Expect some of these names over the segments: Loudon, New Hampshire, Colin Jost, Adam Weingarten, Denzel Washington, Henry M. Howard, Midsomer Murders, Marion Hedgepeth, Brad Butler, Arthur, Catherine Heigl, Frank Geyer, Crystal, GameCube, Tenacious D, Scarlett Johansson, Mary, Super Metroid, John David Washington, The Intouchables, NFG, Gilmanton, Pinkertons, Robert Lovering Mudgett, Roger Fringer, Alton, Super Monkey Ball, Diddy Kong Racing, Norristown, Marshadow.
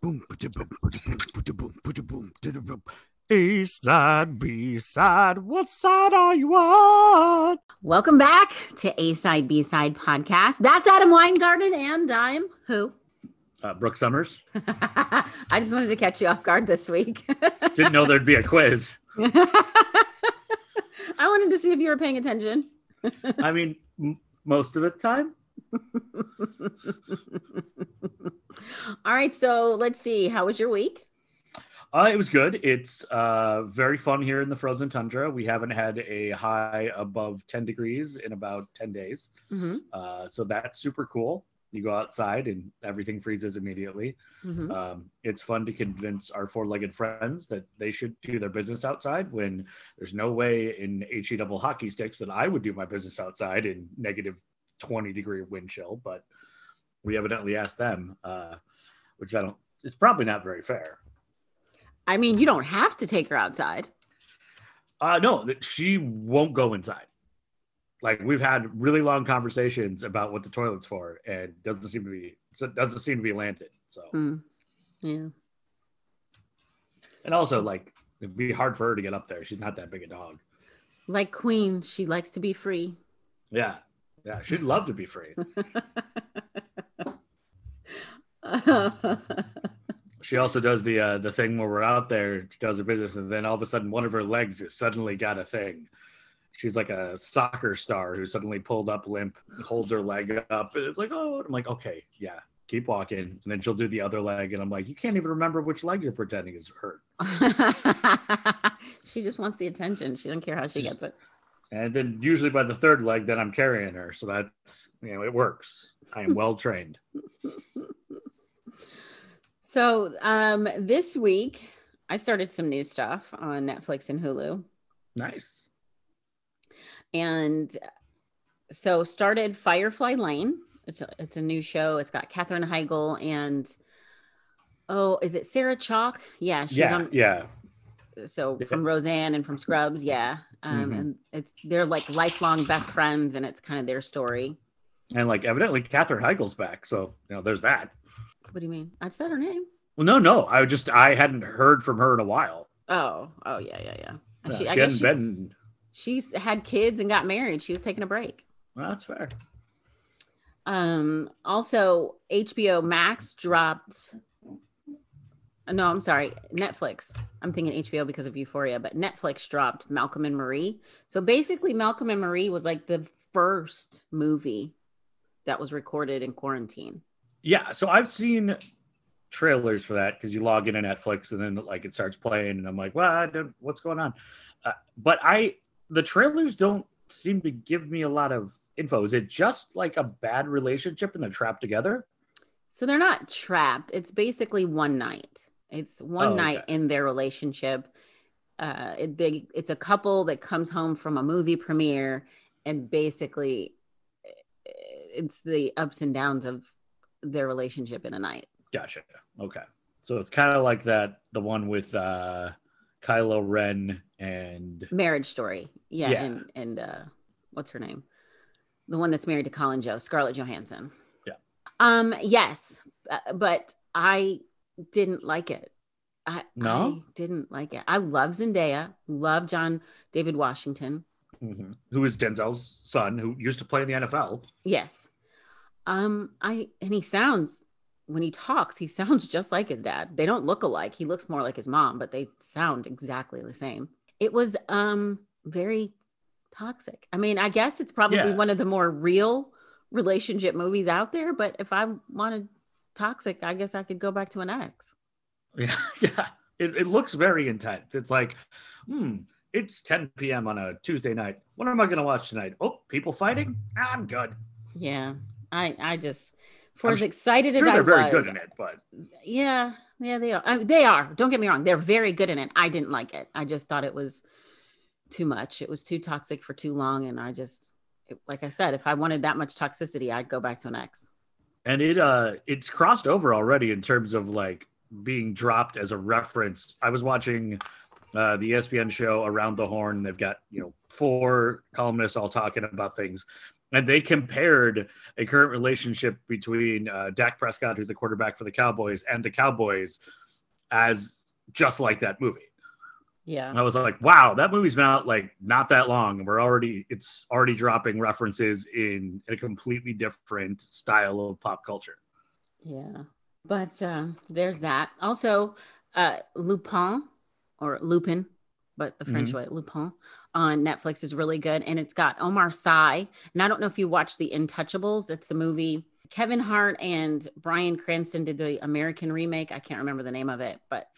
Boom, boom, boom, boom, boom. East side, B side, what side are you on? Welcome back to A Side, B Side podcast. That's Adam Weingarten, and I'm who? Brooke Summers. I just wanted to catch you off guard this week. Didn't know there'd be a quiz. I wanted to see if you were paying attention. I mean, most of the time. All right, so let's see. How was your week? It was good. It's very fun here in the frozen tundra. We haven't had a high above 10 degrees in about 10 days. Mm-hmm. So that's super cool. You go outside and everything freezes immediately. Mm-hmm. It's fun to convince our four-legged friends that they should do their business outside when there's no way in HE double hockey sticks that I would do my business outside in negative 20 degree wind chill, but we evidently asked them, which I don't, it's probably not very fair. I mean, you don't have to take her outside. No, she won't go inside. Like, we've had really long conversations about what the toilet's for, and doesn't seem to be landed. So yeah. And also, like, it'd be hard for her to get up there. She's not that big a dog. Like Queen, she likes to be free. Yeah, she'd love to be free. She also does the thing where we're out there, she does her business, and then all of a sudden one of her legs has suddenly got a thing. She's like a soccer star who suddenly pulled up limp, holds her leg up, and it's like, oh, I'm like, okay, yeah, keep walking. And then she'll do the other leg, and I'm like, you can't even remember which leg you're pretending is hurt. She just wants the attention. She doesn't care how she gets it. And then usually by the third leg, then I'm carrying her. So that's, you know, it works. I am well trained. So this week, I started some new stuff on Netflix and Hulu. Nice. And so started Firefly Lane. It's a new show. It's got Catherine Heigl and, oh, is it Sarah Chalk? Yeah. She's on. So from Roseanne and from Scrubs. Yeah. Mm-hmm. And they're like lifelong best friends, and it's kind of their story. And like, evidently Catherine Heigl's back. So, you know, there's that. What do you mean? I've said her name. Well, no. I hadn't heard from her in a while. Oh yeah. She hadn't been. She's had kids and got married. She was taking a break. Well, that's fair. Also, HBO Max dropped... No, I'm sorry. Netflix. I'm thinking HBO because of Euphoria, but Netflix dropped Malcolm and Marie. So basically, Malcolm and Marie was like the first movie that was recorded in quarantine. Yeah. So I've seen trailers for that because you log into Netflix and then like it starts playing and I'm like, well, what's going on? But the trailers don't seem to give me a lot of info. Is it just like a bad relationship and they're trapped together? So they're not trapped. It's basically one night. It's one night in their relationship. It's a couple that comes home from a movie premiere, and basically it's the ups and downs of their relationship in a night. Gotcha. Okay. So it's kind of like that, the one with Kylo Ren and... Marriage Story. Yeah. And what's her name? The one that's married to Colin Jost, Scarlett Johansson. Yeah. Yes, but I... didn't like it. I didn't like it. I love Zendaya, love John David Washington, mm-hmm. who is Denzel's son, who used to play in the NFL. Yes. When he talks, he sounds just like his dad. They don't look alike. He looks more like his mom, but they sound exactly the same. It was very toxic. I mean, I guess it's probably one of the more real relationship movies out there, but if I wanted toxic, I guess I could go back to an ex. Yeah. It looks very intense. It's like, it's 10 p.m. on a Tuesday night. What am I going to watch tonight? Oh, people fighting? I'm good. Yeah. I'm excited as I was. They're very good in it, but. Yeah, they are. They are. Don't get me wrong. They're very good in it. I didn't like it. I just thought it was too much. It was too toxic for too long. And I just, like I said, if I wanted that much toxicity, I'd go back to an ex. And it's crossed over already in terms of like being dropped as a reference. I was watching the ESPN show Around the Horn. They've got, you know, 4 columnists all talking about things. And they compared a current relationship between Dak Prescott, who's the quarterback for the Cowboys, and the Cowboys as just like that movie. Yeah. And I was like, wow, that movie's been out like not that long. And it's already dropping references in a completely different style of pop culture. Yeah. But there's that. Also, Lupin, or Lupin, but the French way, Lupin, on Netflix is really good. And it's got Omar Sy. And I don't know if you watch The Intouchables. It's the movie Kevin Hart and Brian Cranston did the American remake. I can't remember the name of it, but.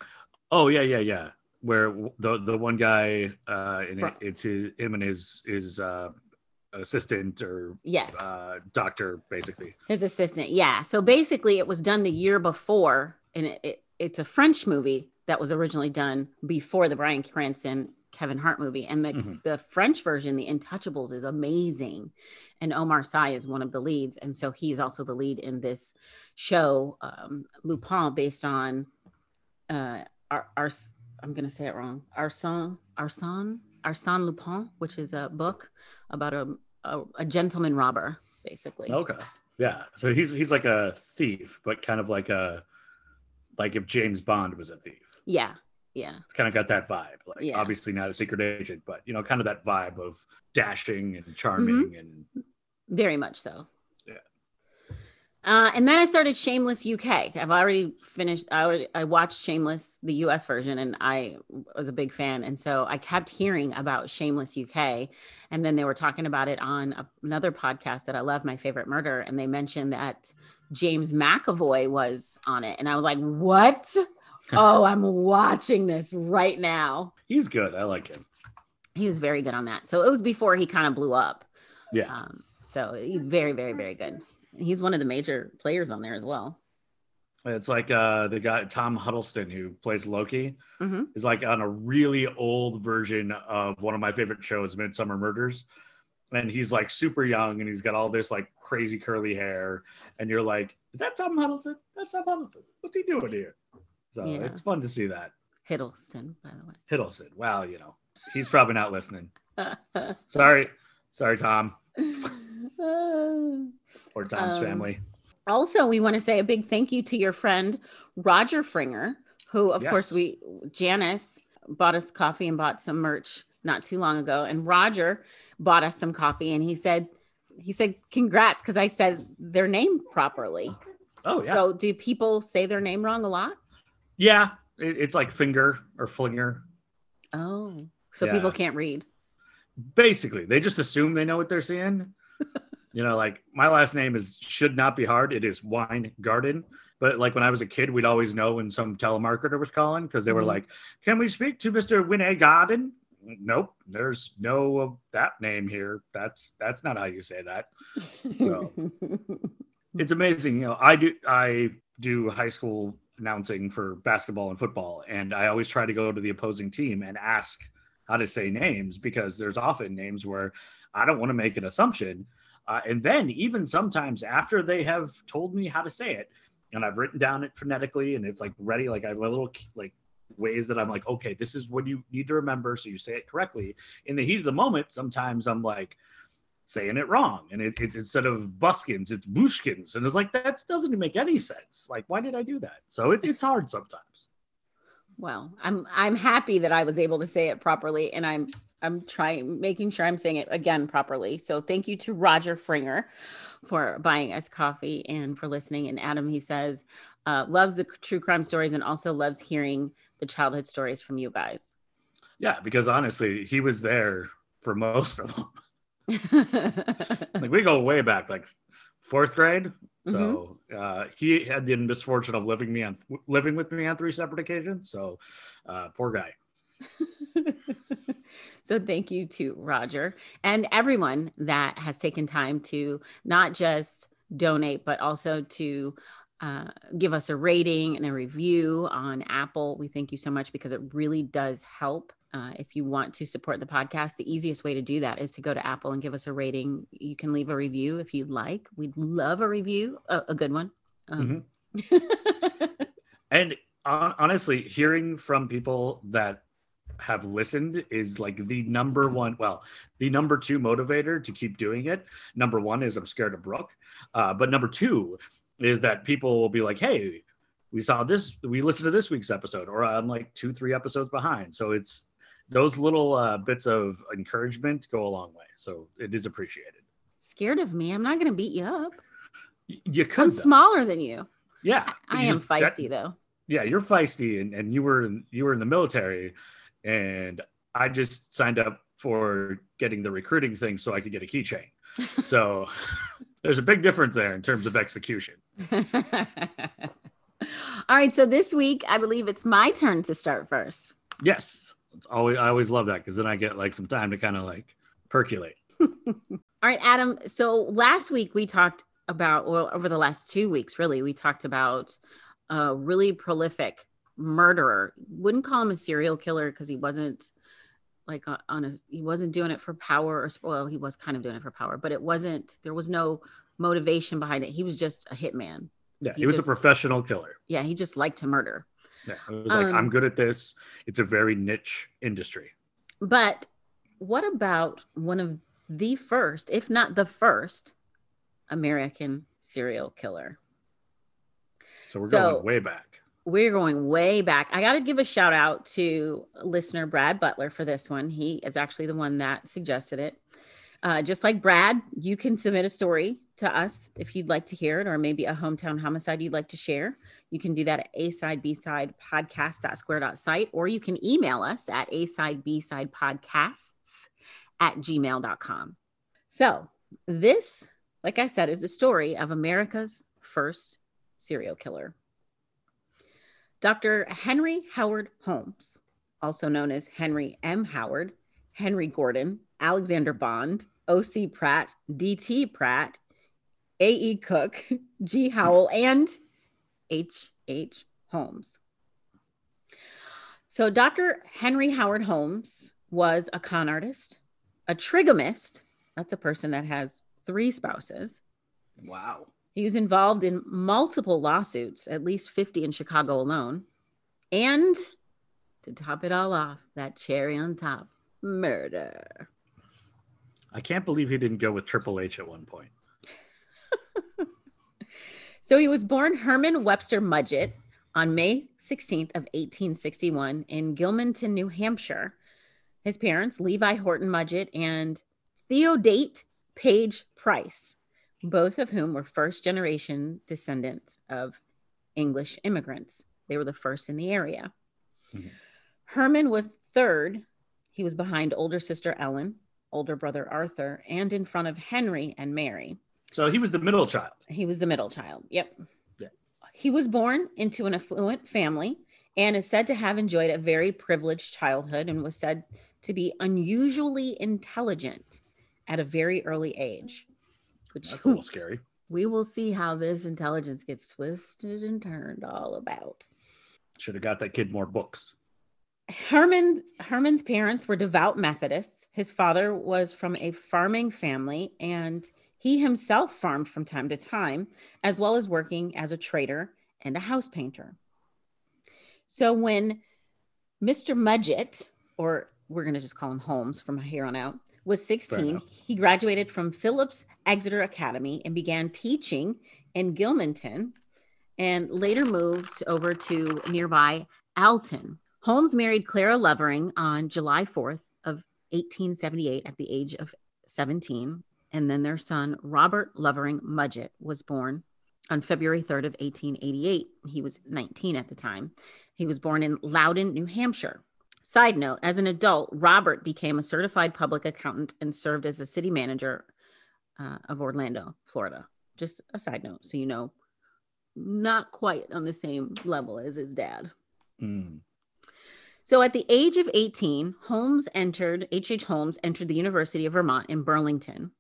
Oh, yeah. Where the one guy, it's him and his assistant or doctor, basically. His assistant, yeah. So basically it was done the year before. And it's a French movie that was originally done before the Bryan Cranston Kevin Hart movie. And the French version, The Intouchables, is amazing. And Omar Sy is one of the leads. And so he's also the lead in this show, Lupin, based on I'm going to say it wrong. Arsène Lupin, which is a book about a gentleman robber, basically. Okay. Yeah. So he's like a thief, but kind of like if James Bond was a thief. Yeah. Yeah. It's kind of got that vibe. Like obviously not a secret agent, but you know, kind of that vibe of dashing and charming and very much so. And then I started Shameless UK. I've already finished. I watched Shameless, the US version, and I was a big fan. And so I kept hearing about Shameless UK. And then they were talking about it on another podcast that I love, My Favorite Murder. And they mentioned that James McAvoy was on it. And I was like, what? Oh, I'm watching this right now. He's good. I like him. He was very good on that. So it was before he kind of blew up. Yeah. So very, very, very good. He's one of the major players on there as well. It's like the guy, Tom Hiddleston, who plays Loki, is like on a really old version of one of my favorite shows, Midsomer Murders. And he's like super young and he's got all this like crazy curly hair. And you're like, is that Tom Hiddleston? That's Tom Hiddleston. What's he doing here? So it's fun to see that. Hiddleston, by the way. Hiddleston. Wow, you know, he's probably not listening. Sorry, Tom. Or Tom's family. Also, we want to say a big thank you to your friend Roger Fringer, who of course Janice bought us coffee and bought some merch not too long ago, and Roger bought us some coffee, and he said congrats because I said their name properly. Oh yeah. So do people say their name wrong a lot? Yeah, it's like Finger or Flinger. Oh, so people can't read. Basically, they just assume they know what they're seeing. You know, like my last name should not be hard. It is Weingarten. But like when I was a kid, we'd always know when some telemarketer was calling because they were like, "Can we speak to Mr. Weingarten?" Nope, there's no that name here. That's not how you say that. So it's amazing. You know, I do high school announcing for basketball and football, and I always try to go to the opposing team and ask how to say names because there's often names where I don't want to make an assumption. And then even sometimes after they have told me how to say it and I've written down it phonetically and it's like ready, like I have my little like ways that I'm like, okay, this is what you need to remember. So you say it correctly in the heat of the moment. Sometimes I'm like saying it wrong. And it instead of buskins, it's bushkins. And it's like, that doesn't make any sense. Like, why did I do that? So it's hard sometimes. Well, I'm happy that I was able to say it properly. And I'm trying, making sure I'm saying it again properly. So thank you to Roger Fringer for buying us coffee and for listening. And Adam, he says, loves the true crime stories and also loves hearing the childhood stories from you guys. Yeah, because honestly, he was there for most of them. Like we go way back, like fourth grade. So he had the misfortune of living with me on three separate occasions. So poor guy. So thank you to Roger and everyone that has taken time to not just donate, but also to give us a rating and a review on Apple. We thank you so much because it really does help. If you want to support the podcast, the easiest way to do that is to go to Apple and give us a rating. You can leave a review if you'd like. We'd love a review, a good one. And honestly, hearing from people that have listened is like the number one, well, the number two motivator to keep doing it. Number one is I'm scared of Brooke. But number two is that people will be like, hey, we saw this, we listened to this week's episode, or I'm like 2-3 episodes behind. So it's those little bits of encouragement go a long way. So it is appreciated. Scared of me? I'm not going to beat you up. You could. I'm smaller than you. Yeah. I am feisty though. Yeah, you're feisty, and you were in the military, and I just signed up for getting the recruiting thing so I could get a keychain. So there's a big difference there in terms of execution. All right, so this week I believe it's my turn to start first. Yes, it's always, I always love that because then I get like some time to kind of like percolate. All right, Adam. So last week we talked about, well, over the last 2 weeks really, we talked about a really prolific murderer. Wouldn't call him a serial killer because he wasn't like he wasn't doing it for power, or well, he was kind of doing it for power, but it wasn't, there was no motivation behind it. He was just a hitman. Yeah, he was just a professional killer. Yeah, he just liked to murder. Yeah, it was like, I'm good at this. It's a very niche industry. But what about one of the first, if not the first, American serial killer? So we're going way back. We're going way back. I got to give a shout out to listener Brad Butler for this one. He is actually the one that suggested it. Just like Brad, you can submit a story to us if you'd like to hear it, or maybe a hometown homicide you'd like to share. You can do that at asidebsidepodcast.square.site, or you can email us at asidebsidepodcasts@gmail.com. So this, like I said, is the story of America's first serial killer. Dr. Henry Howard Holmes, also known as Henry M. Howard, Henry Gordon, Alexander Bond, O.C. Pratt, D.T. Pratt, A.E. Cook, G. Howell, and H.H. Holmes. So Dr. Henry Howard Holmes was a con artist, a trigamist. That's a person that has 3 spouses. Wow. He was involved in multiple lawsuits, at least 50 in Chicago alone. And to top it all off, that cherry on top, murder. I can't believe he didn't go with Triple H at one point. So he was born Herman Webster Mudgett on May 16th of 1861 in Gilmanton, New Hampshire. His parents, Levi Horton Mudgett and Theodate Page Price, both of whom were first-generation descendants of English immigrants. They were the first in the area. Mm-hmm. Herman was third. He was behind older sister Ellen, older brother Arthur, and in front of Henry and Mary. So he was the middle child. He was the middle child, yep. Yeah. He was born into an affluent family and is said to have enjoyed a very privileged childhood and was said to be unusually intelligent at a very early age. Which, that's a little scary. We will see how this intelligence gets twisted and turned all about. Should have got that kid more books. Herman's parents were devout Methodists. His father was from a farming family, and he himself farmed from time to time, as well as working as a trader and a house painter. So when Mr. Mudgett, or we're going to just call him Holmes from here on out, was 16, he graduated from Phillips Exeter Academy and began teaching in Gilmanton and later moved over to nearby Alton. Holmes married Clara Lovering on July 4th of 1878 at the age of 17, and then their son Robert Lovering Mudgett was born on February 3rd of 1888. He was 19 at the time. He was born in Loudon, New Hampshire. Side note, as an adult, Robert became a certified public accountant and served as a city manager of Orlando, Florida. Just a side note. So, you know, not quite on the same level as his dad. Mm. So at the age of 18, H.H. Holmes entered the University of Vermont in Burlington.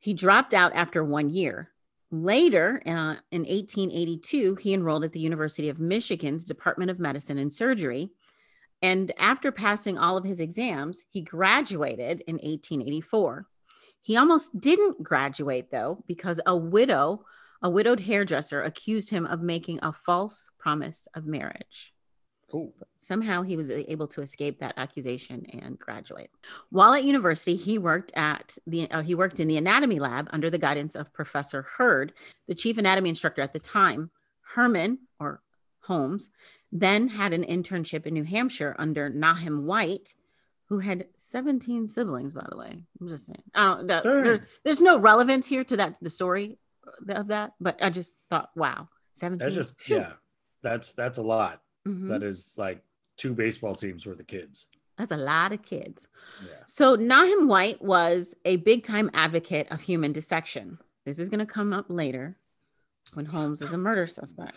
He dropped out after 1 year. Later, in 1882, he enrolled at the University of Michigan's Department of Medicine and Surgery. And after passing all of his exams, he graduated in 1884. He almost didn't graduate, though, because a widowed hairdresser accused him of making a false promise of marriage. Ooh. Somehow he was able to escape that accusation and graduate. While at university, he worked in the anatomy lab under the guidance of Professor Hurd, the chief anatomy instructor at the time. Herman, or Holmes, then had an internship in New Hampshire under Nahum White, who had 17 siblings, by the way. I'm just saying. There's no relevance here to that, the story of that, but I just thought, wow, 17. That's just, yeah, that's a lot. Mm-hmm. That is like 2 baseball teams worth of kids. That's a lot of kids. Yeah. So Nahum White was a big time advocate of human dissection. This is going to come up later when Holmes is a murder suspect.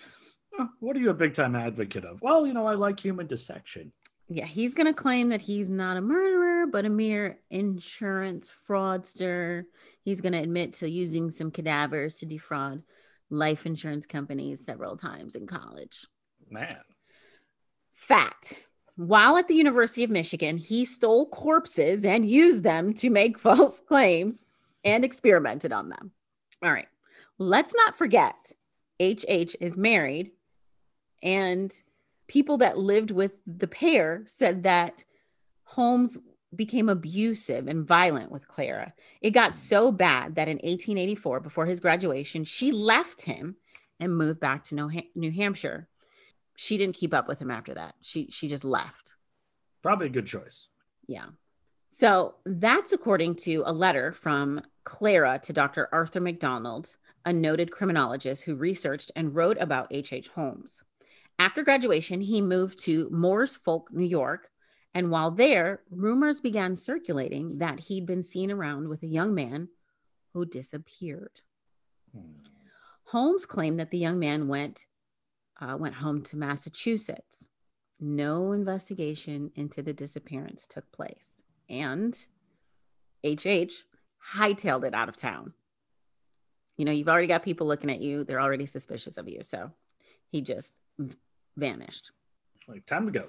What are you a big time advocate of? Well, you know, I like human dissection. Yeah, he's going to claim that he's not a murderer, but a mere insurance fraudster. He's going to admit to using some cadavers to defraud life insurance companies several times in college. Man. Fact. While at the University of Michigan, he stole corpses and used them to make false claims and experimented on them. All right. Let's not forget, H.H. is married, and people that lived with the pair said that Holmes became abusive and violent with Clara. It got so bad that in 1884, before his graduation, she left him and moved back to New Hampshire. She didn't keep up with him after that. She just left. Probably a good choice. Yeah. So that's according to a letter from Clara to Dr. Arthur MacDonald, a noted criminologist who researched and wrote about H.H. Holmes. After graduation, he moved to Moores Folk, New York. And while there, rumors began circulating that he'd been seen around with a young man who disappeared. Holmes claimed that the young man went home to Massachusetts. No investigation into the disappearance took place. And H.H. hightailed it out of town. You know, you've already got people looking at you. They're already suspicious of you. So he just vanished. Like, time to go.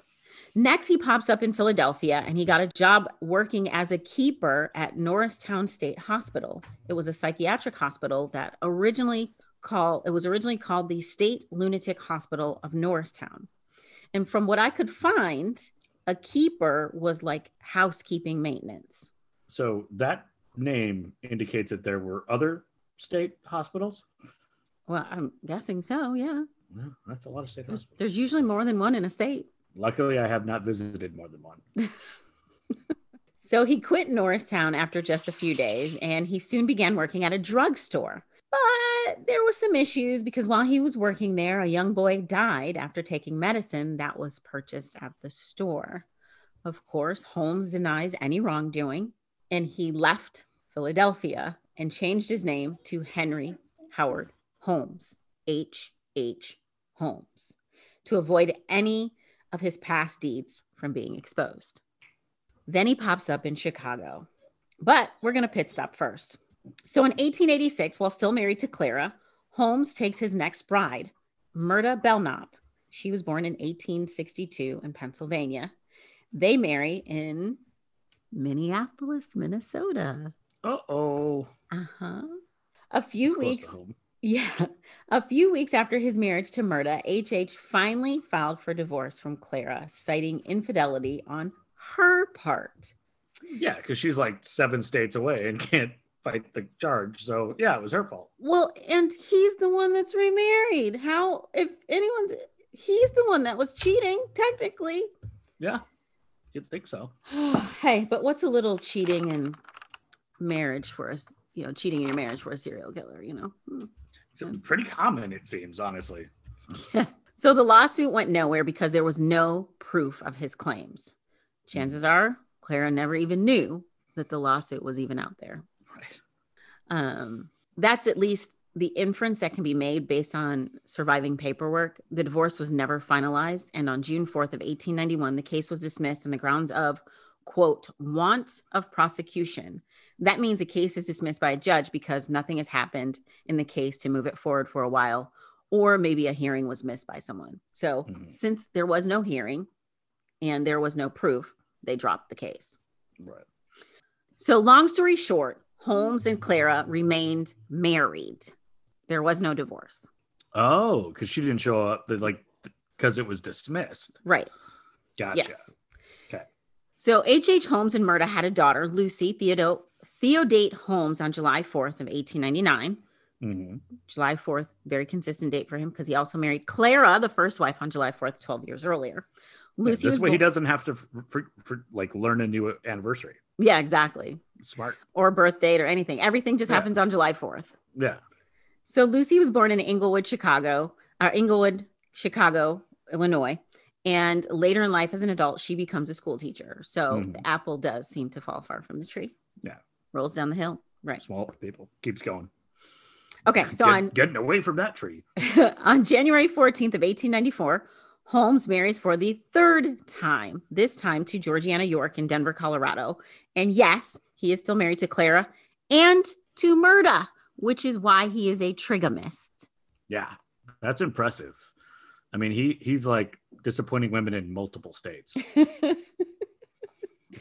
Next, he pops up in Philadelphia, and he got a job working as a keeper at Norristown State Hospital. It was a psychiatric hospital that originally called the State Lunatic Hospital of Norristown. And from what I could find, a keeper was like housekeeping maintenance. So that name indicates that there were other state hospitals? Well, I'm guessing so, yeah. Well, that's a lot of state hospitals. There's usually more than one in a state. Luckily, I have not visited more than one. So he quit Norristown after just a few days, and he soon began working at a drugstore. But there were some issues because while he was working there, a young boy died after taking medicine that was purchased at the store. Of course, Holmes denies any wrongdoing, and he left Philadelphia and changed his name to Henry Howard Holmes, H.H. Holmes, to avoid any of his past deeds from being exposed. Then he pops up in Chicago, but we're going to pit stop first. So in 1886, while still married to Clara, Holmes takes his next bride, Myrta Belknap. She was born in 1862 in Pennsylvania. They marry in Minneapolis, Minnesota. Uh-oh. Uh-huh. A few weeks after his marriage to Myrta, H.H. finally filed for divorce from Clara, citing infidelity on her part. Yeah, because she's like 7 states away and can't fight the charge. So yeah, it was her fault. Well, and he's the one that's remarried. He's the one that was cheating, technically. Yeah, you'd think so. Hey, but what's a little cheating in marriage for us? You know, cheating in your marriage for a serial killer, you know? It's pretty common, it seems, honestly. Yeah. So the lawsuit went nowhere because there was no proof of his claims. Chances are, Clara never even knew that the lawsuit was even out there. Right. That's at least the inference that can be made based on surviving paperwork. The divorce was never finalized. And on June 4th of 1891, the case was dismissed on the grounds of, quote, want of prosecution. That means a case is dismissed by a judge because nothing has happened in the case to move it forward for a while, or maybe a hearing was missed by someone. So since there was no hearing and there was no proof, they dropped the case. Right. So long story short, Holmes and Clara remained married. There was no divorce. Oh, because she didn't show up. Like, because it was dismissed. Right. Gotcha. Yes. Okay. So H.H. Holmes and Myrta had a daughter, Lucy Theodate Holmes, on July 4th of 1899. Mm-hmm. July 4th, very consistent date for him because he also married Clara, the first wife, on July 4th, 12 years earlier. Lucy, yeah, this way he doesn't have to like learn a new anniversary. Yeah, exactly. Smart. Or birth date or anything. Everything just happens on July 4th. Yeah. So Lucy was born in Inglewood, Chicago, Illinois. And later in life as an adult, she becomes a school teacher. So the apple does seem to fall far from the tree. Yeah. Rolls down the hill. Right. Small people. Keeps going. Okay. So getting away from that tree. On January 14th of 1894, Holmes marries for the third time, this time to Georgiana York in Denver, Colorado. And yes, he is still married to Clara and to Myrta, which is why he is a trigamist. Yeah, that's impressive. I mean, he's like disappointing women in multiple states at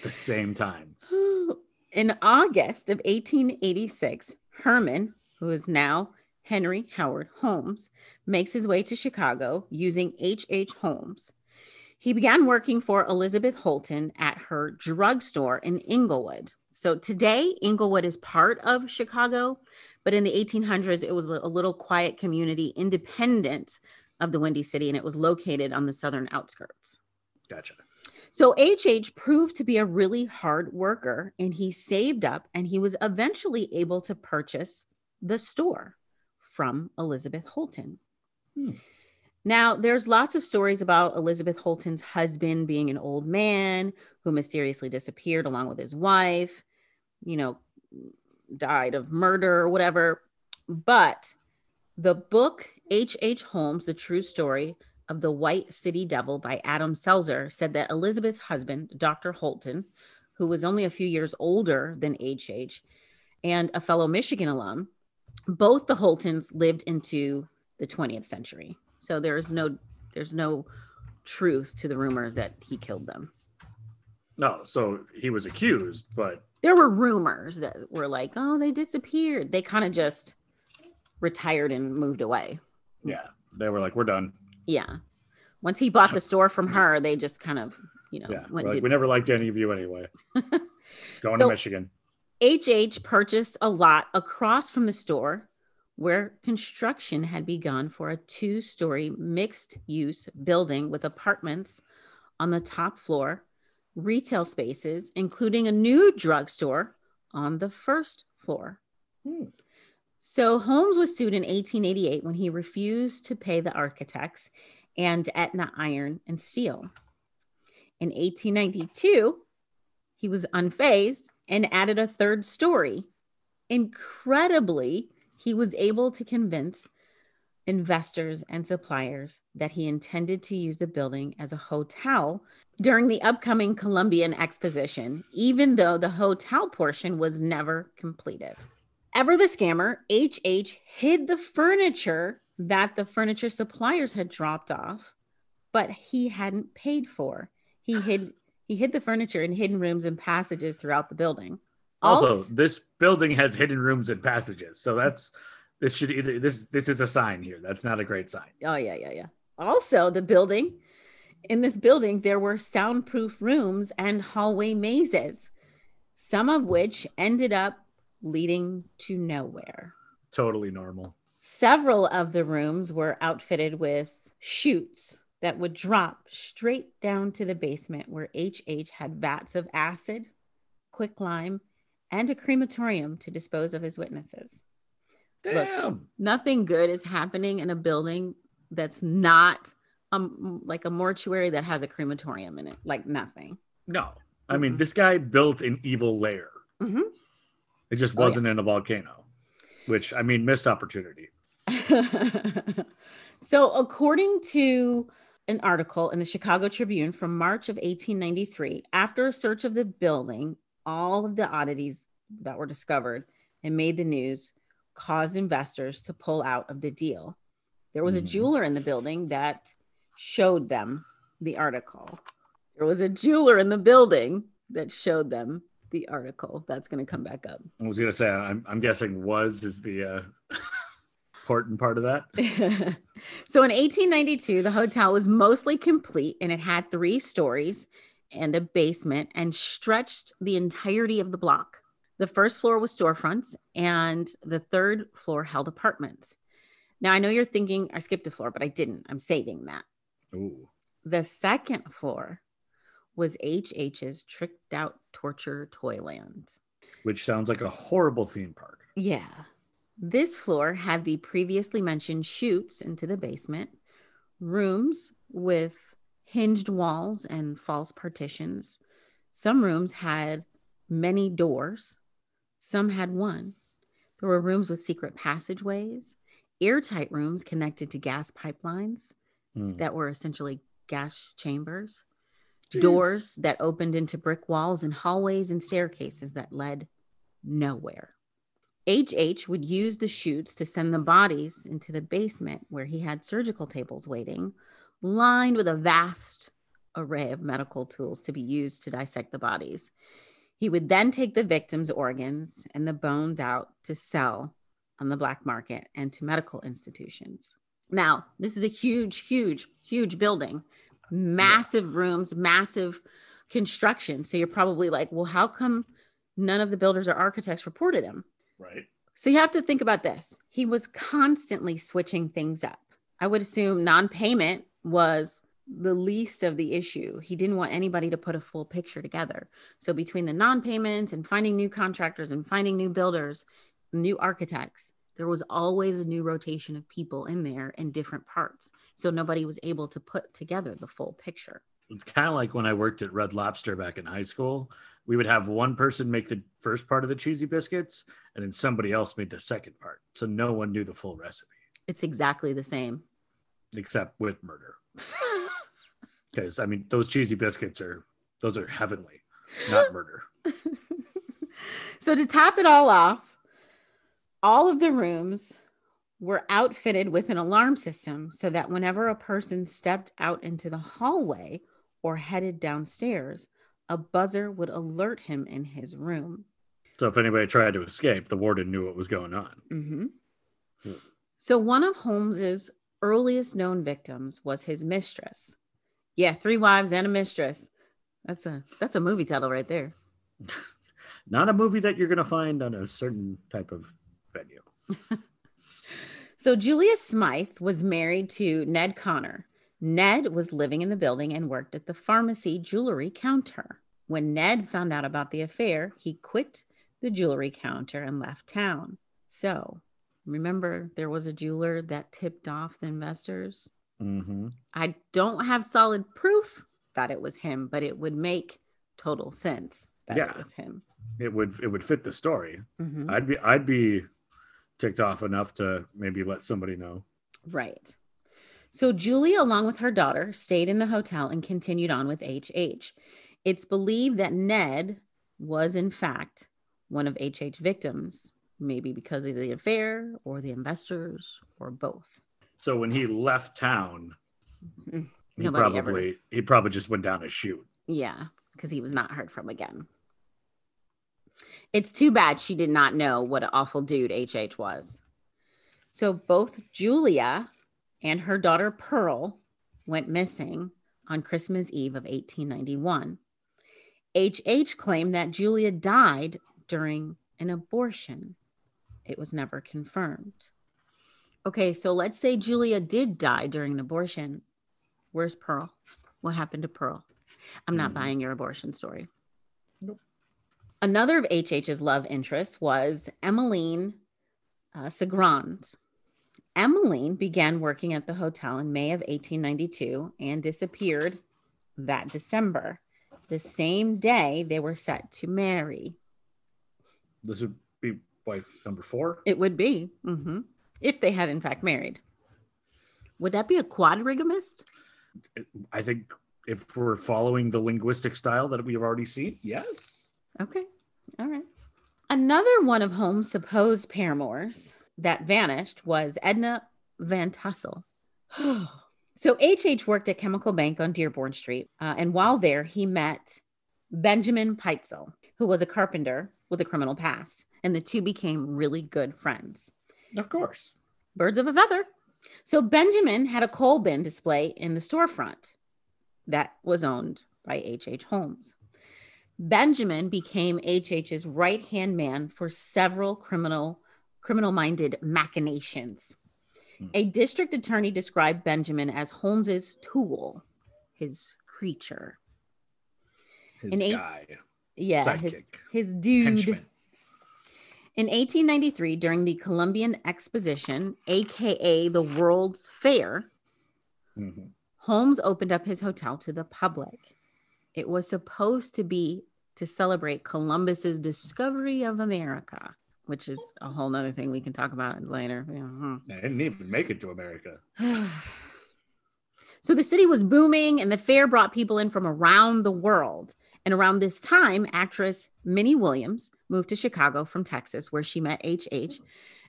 the same time. In August of 1886, Herman, who is now Henry Howard Holmes, makes his way to Chicago using H.H. Holmes. He began working for Elizabeth Holton at her drugstore in Englewood. So today, Englewood is part of Chicago, but in the 1800s, it was a little quiet community independent of the Windy City, and it was located on the southern outskirts. Gotcha. So H.H. proved to be a really hard worker, and he saved up, and he was eventually able to purchase the store from Elizabeth Holton. Hmm. Now, there's lots of stories about Elizabeth Holton's husband being an old man who mysteriously disappeared along with his wife, you know, died of murder or whatever. But the book H.H. Holmes, The True Story of the White City Devil by Adam Seltzer said that Elizabeth's husband, Dr. Holton, who was only a few years older than H.H. and a fellow Michigan alum, both the Holtons lived into the 20th century. So there's no truth to the rumors that he killed them. No, so he was accused, but there were rumors that were like, oh, they disappeared. They kind of just retired and moved away. Yeah. They were like, we're done. Yeah. Once he bought the store from her, they just kind of, you know, went like, we never liked any of you anyway. Going to Michigan. H.H. purchased a lot across from the store where construction had begun for a 2-story mixed-use building with apartments on the top floor, retail spaces, including a new drugstore on the first floor. Hmm. So Holmes was sued in 1888 when he refused to pay the architects and Etna Iron and Steel. In 1892, he was unfazed and added a third story. Incredibly, he was able to convince investors and suppliers that he intended to use the building as a hotel during the upcoming Columbian Exposition, even though the hotel portion was never completed. Ever the scammer, H.H. hid the furniture that the furniture suppliers had dropped off, but he hadn't paid for. He hid the furniture in hidden rooms and passages throughout the building. Also, this building has hidden rooms and passages. So this is a sign here. That's not a great sign. Oh, yeah. Also, in this building, there were soundproof rooms and hallway mazes, some of which ended up leading to nowhere. Totally normal. Several of the rooms were outfitted with chutes that would drop straight down to the basement where H.H. had vats of acid, quicklime, and a crematorium to dispose of his witnesses. Damn. Look, nothing good is happening in a building that's not like a mortuary that has a crematorium in it. Like nothing. No. I mean, this guy built an evil lair. Mm-hmm. It just wasn't in a volcano, which, I mean, missed opportunity. So according to an article in the Chicago Tribune from March of 1893, after a search of the building, all of the oddities that were discovered and made the news caused investors to pull out of the deal. There was a jeweler in the building that showed them the article. That's going to come back up. I was going to say, I'm guessing was is the important part of that. So in 1892, the hotel was mostly complete, and it had 3 stories and a basement and stretched the entirety of the block. The first floor was storefronts, and the third floor held apartments. Now, I know you're thinking I skipped a floor, but I didn't. I'm saving that. Ooh. The second floor was HH's tricked out torture toyland. Which sounds like a horrible theme park. Yeah. This floor had the previously mentioned chutes into the basement, rooms with hinged walls and false partitions. Some rooms had many doors. Some had one. There were rooms with secret passageways, airtight rooms connected to gas pipelines that were essentially gas chambers. Jeez. Doors that opened into brick walls and hallways and staircases that led nowhere. H.H. would use the chutes to send the bodies into the basement, where he had surgical tables waiting, lined with a vast array of medical tools to be used to dissect the bodies. He would then take the victims' organs and the bones out to sell on the black market and to medical institutions. Now, this is a huge, huge, huge building. Massive rooms, massive construction. So you're probably like, well, how come none of the builders or architects reported him? Right. So you have to think about this. He was constantly switching things up. I would assume non-payment was the least of the issue. He didn't want anybody to put a full picture together. So between the non-payments and finding new contractors and finding new builders, new architects, there was always a new rotation of people in there in different parts. So nobody was able to put together the full picture. It's kind of like when I worked at Red Lobster back in high school. We would have one person make the first part of the cheesy biscuits, and then somebody else made the second part. So no one knew the full recipe. It's exactly the same. Except with murder. Because, I mean, those cheesy biscuits are heavenly, not murder. So to top it all off, all of the rooms were outfitted with an alarm system so that whenever a person stepped out into the hallway or headed downstairs, a buzzer would alert him in his room. So if anybody tried to escape, the warden knew what was going on. Mm-hmm. Yeah. So one of Holmes's earliest known victims was his mistress. Yeah, 3 wives and a mistress. That's a movie title right there. Not a movie that you're going to find on a certain type of venue. So Julia Smythe was married to Ned Connor. Ned was living in the building and worked at the pharmacy jewelry counter. When Ned found out about the affair, he quit the jewelry counter and left town. So, remember there was a jeweler that tipped off the investors? Mm-hmm. I don't have solid proof that it was him, but it would make total sense that it was him. It would fit the story. Mm-hmm. I'd be ticked off enough to maybe let somebody know. Right. So Julia, along with her daughter, stayed in the hotel and continued on with H.H. It's believed that Ned was, in fact, one of H.H. victims, maybe because of the affair or the investors or both. So when he left town, he probably just went down a chute. Yeah, because he was not heard from again. It's too bad she did not know what an awful dude H.H. was. So both Julia and her daughter Pearl went missing on Christmas Eve of 1891. H.H. claimed that Julia died during an abortion. It was never confirmed. Okay, so let's say Julia did die during an abortion. Where's Pearl? What happened to Pearl? I'm not buying your abortion story. Nope. Another of H.H.'s love interests was Emmeline Segrand. Emmeline began working at the hotel in May of 1892 and disappeared that December, the same day they were set to marry. This would be wife number 4? It would be, if they had in fact married. Would that be a quadrigamist? I think if we're following the linguistic style that we have already seen, yes. Okay, all right. Another one of Holmes' supposed paramours that vanished was Edna Van Tassel. So H.H. worked at Chemical Bank on Dearborn Street. And while there, he met Benjamin Peitzel, who was a carpenter with a criminal past. And the two became really good friends. Of course. birds of a feather. So Benjamin had a coal bin display in the storefront that was owned by H.H. Holmes. Benjamin became H.H.'s right-hand man for several criminal-minded machinations. A district attorney described Benjamin as Holmes's tool, his creature. His dude. Henchman. In 1893, during the Columbian Exposition, aka the World's Fair, Holmes opened up his hotel to the public. It was supposed to be to celebrate Columbus's discovery of America, which is a whole nother thing we can talk about later. I didn't even make it to America. So the city was booming, and the fair brought people in from around the world. And around this time, actress Minnie Williams moved to Chicago from Texas, where she met H.H.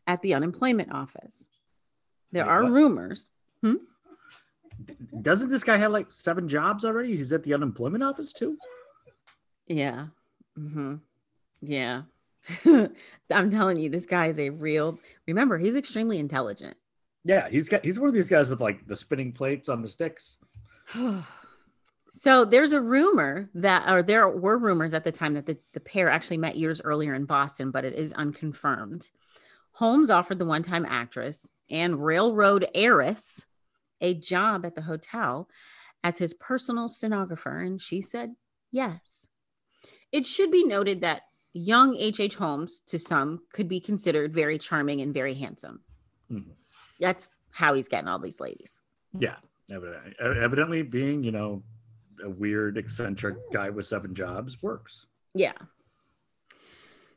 at the unemployment office. There are rumors. Doesn't this guy have like 7 jobs already? He's at the unemployment office too? Yeah. Yeah. I'm telling you, this guy is a real... Remember, he's extremely intelligent. Yeah, he's one of these guys with like the spinning plates on the sticks. So there's a rumor that, or there were rumors at the time that the pair actually met years earlier in Boston, but it is unconfirmed. Holmes offered the one-time actress and railroad heiress a job at the hotel as his personal stenographer, and she said yes. It should be noted that young H.H. Holmes, to some, could be considered very charming and very handsome. That's how he's getting all these ladies. Yeah, evidently being, you know, a weird eccentric guy with 7 jobs works. Yeah.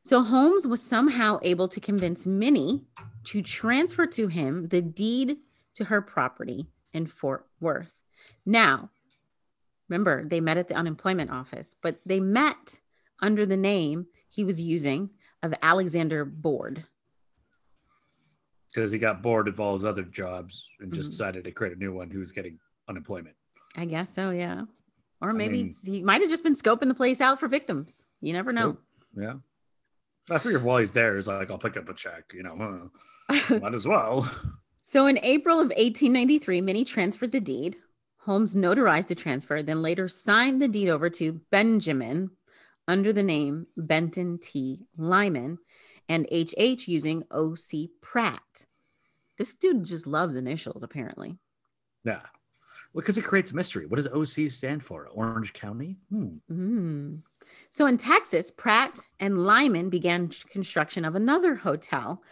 So Holmes was somehow able to convince Minnie to transfer to him the deed to her property in Fort Worth. Now, remember, they met at the unemployment office, but they met under the name he was using of Alexander Board. Because he got bored of all his other jobs and just decided to create a new one who was getting unemployment. I guess so, yeah. Or maybe he might have just been scoping the place out for victims. You never know. Yeah. I figure while he's there, he's like, I'll pick up a check, you know, might as well. So in April of 1893, Minnie transferred the deed. Holmes notarized the transfer, then later signed the deed over to Benjamin under the name Benton T. Lyman and H.H. using O.C. Pratt. This dude just loves initials, apparently. Yeah. Well, because it creates mystery. What does O.C. stand for? Orange County? So in Texas, Pratt and Lyman began construction of another hotel,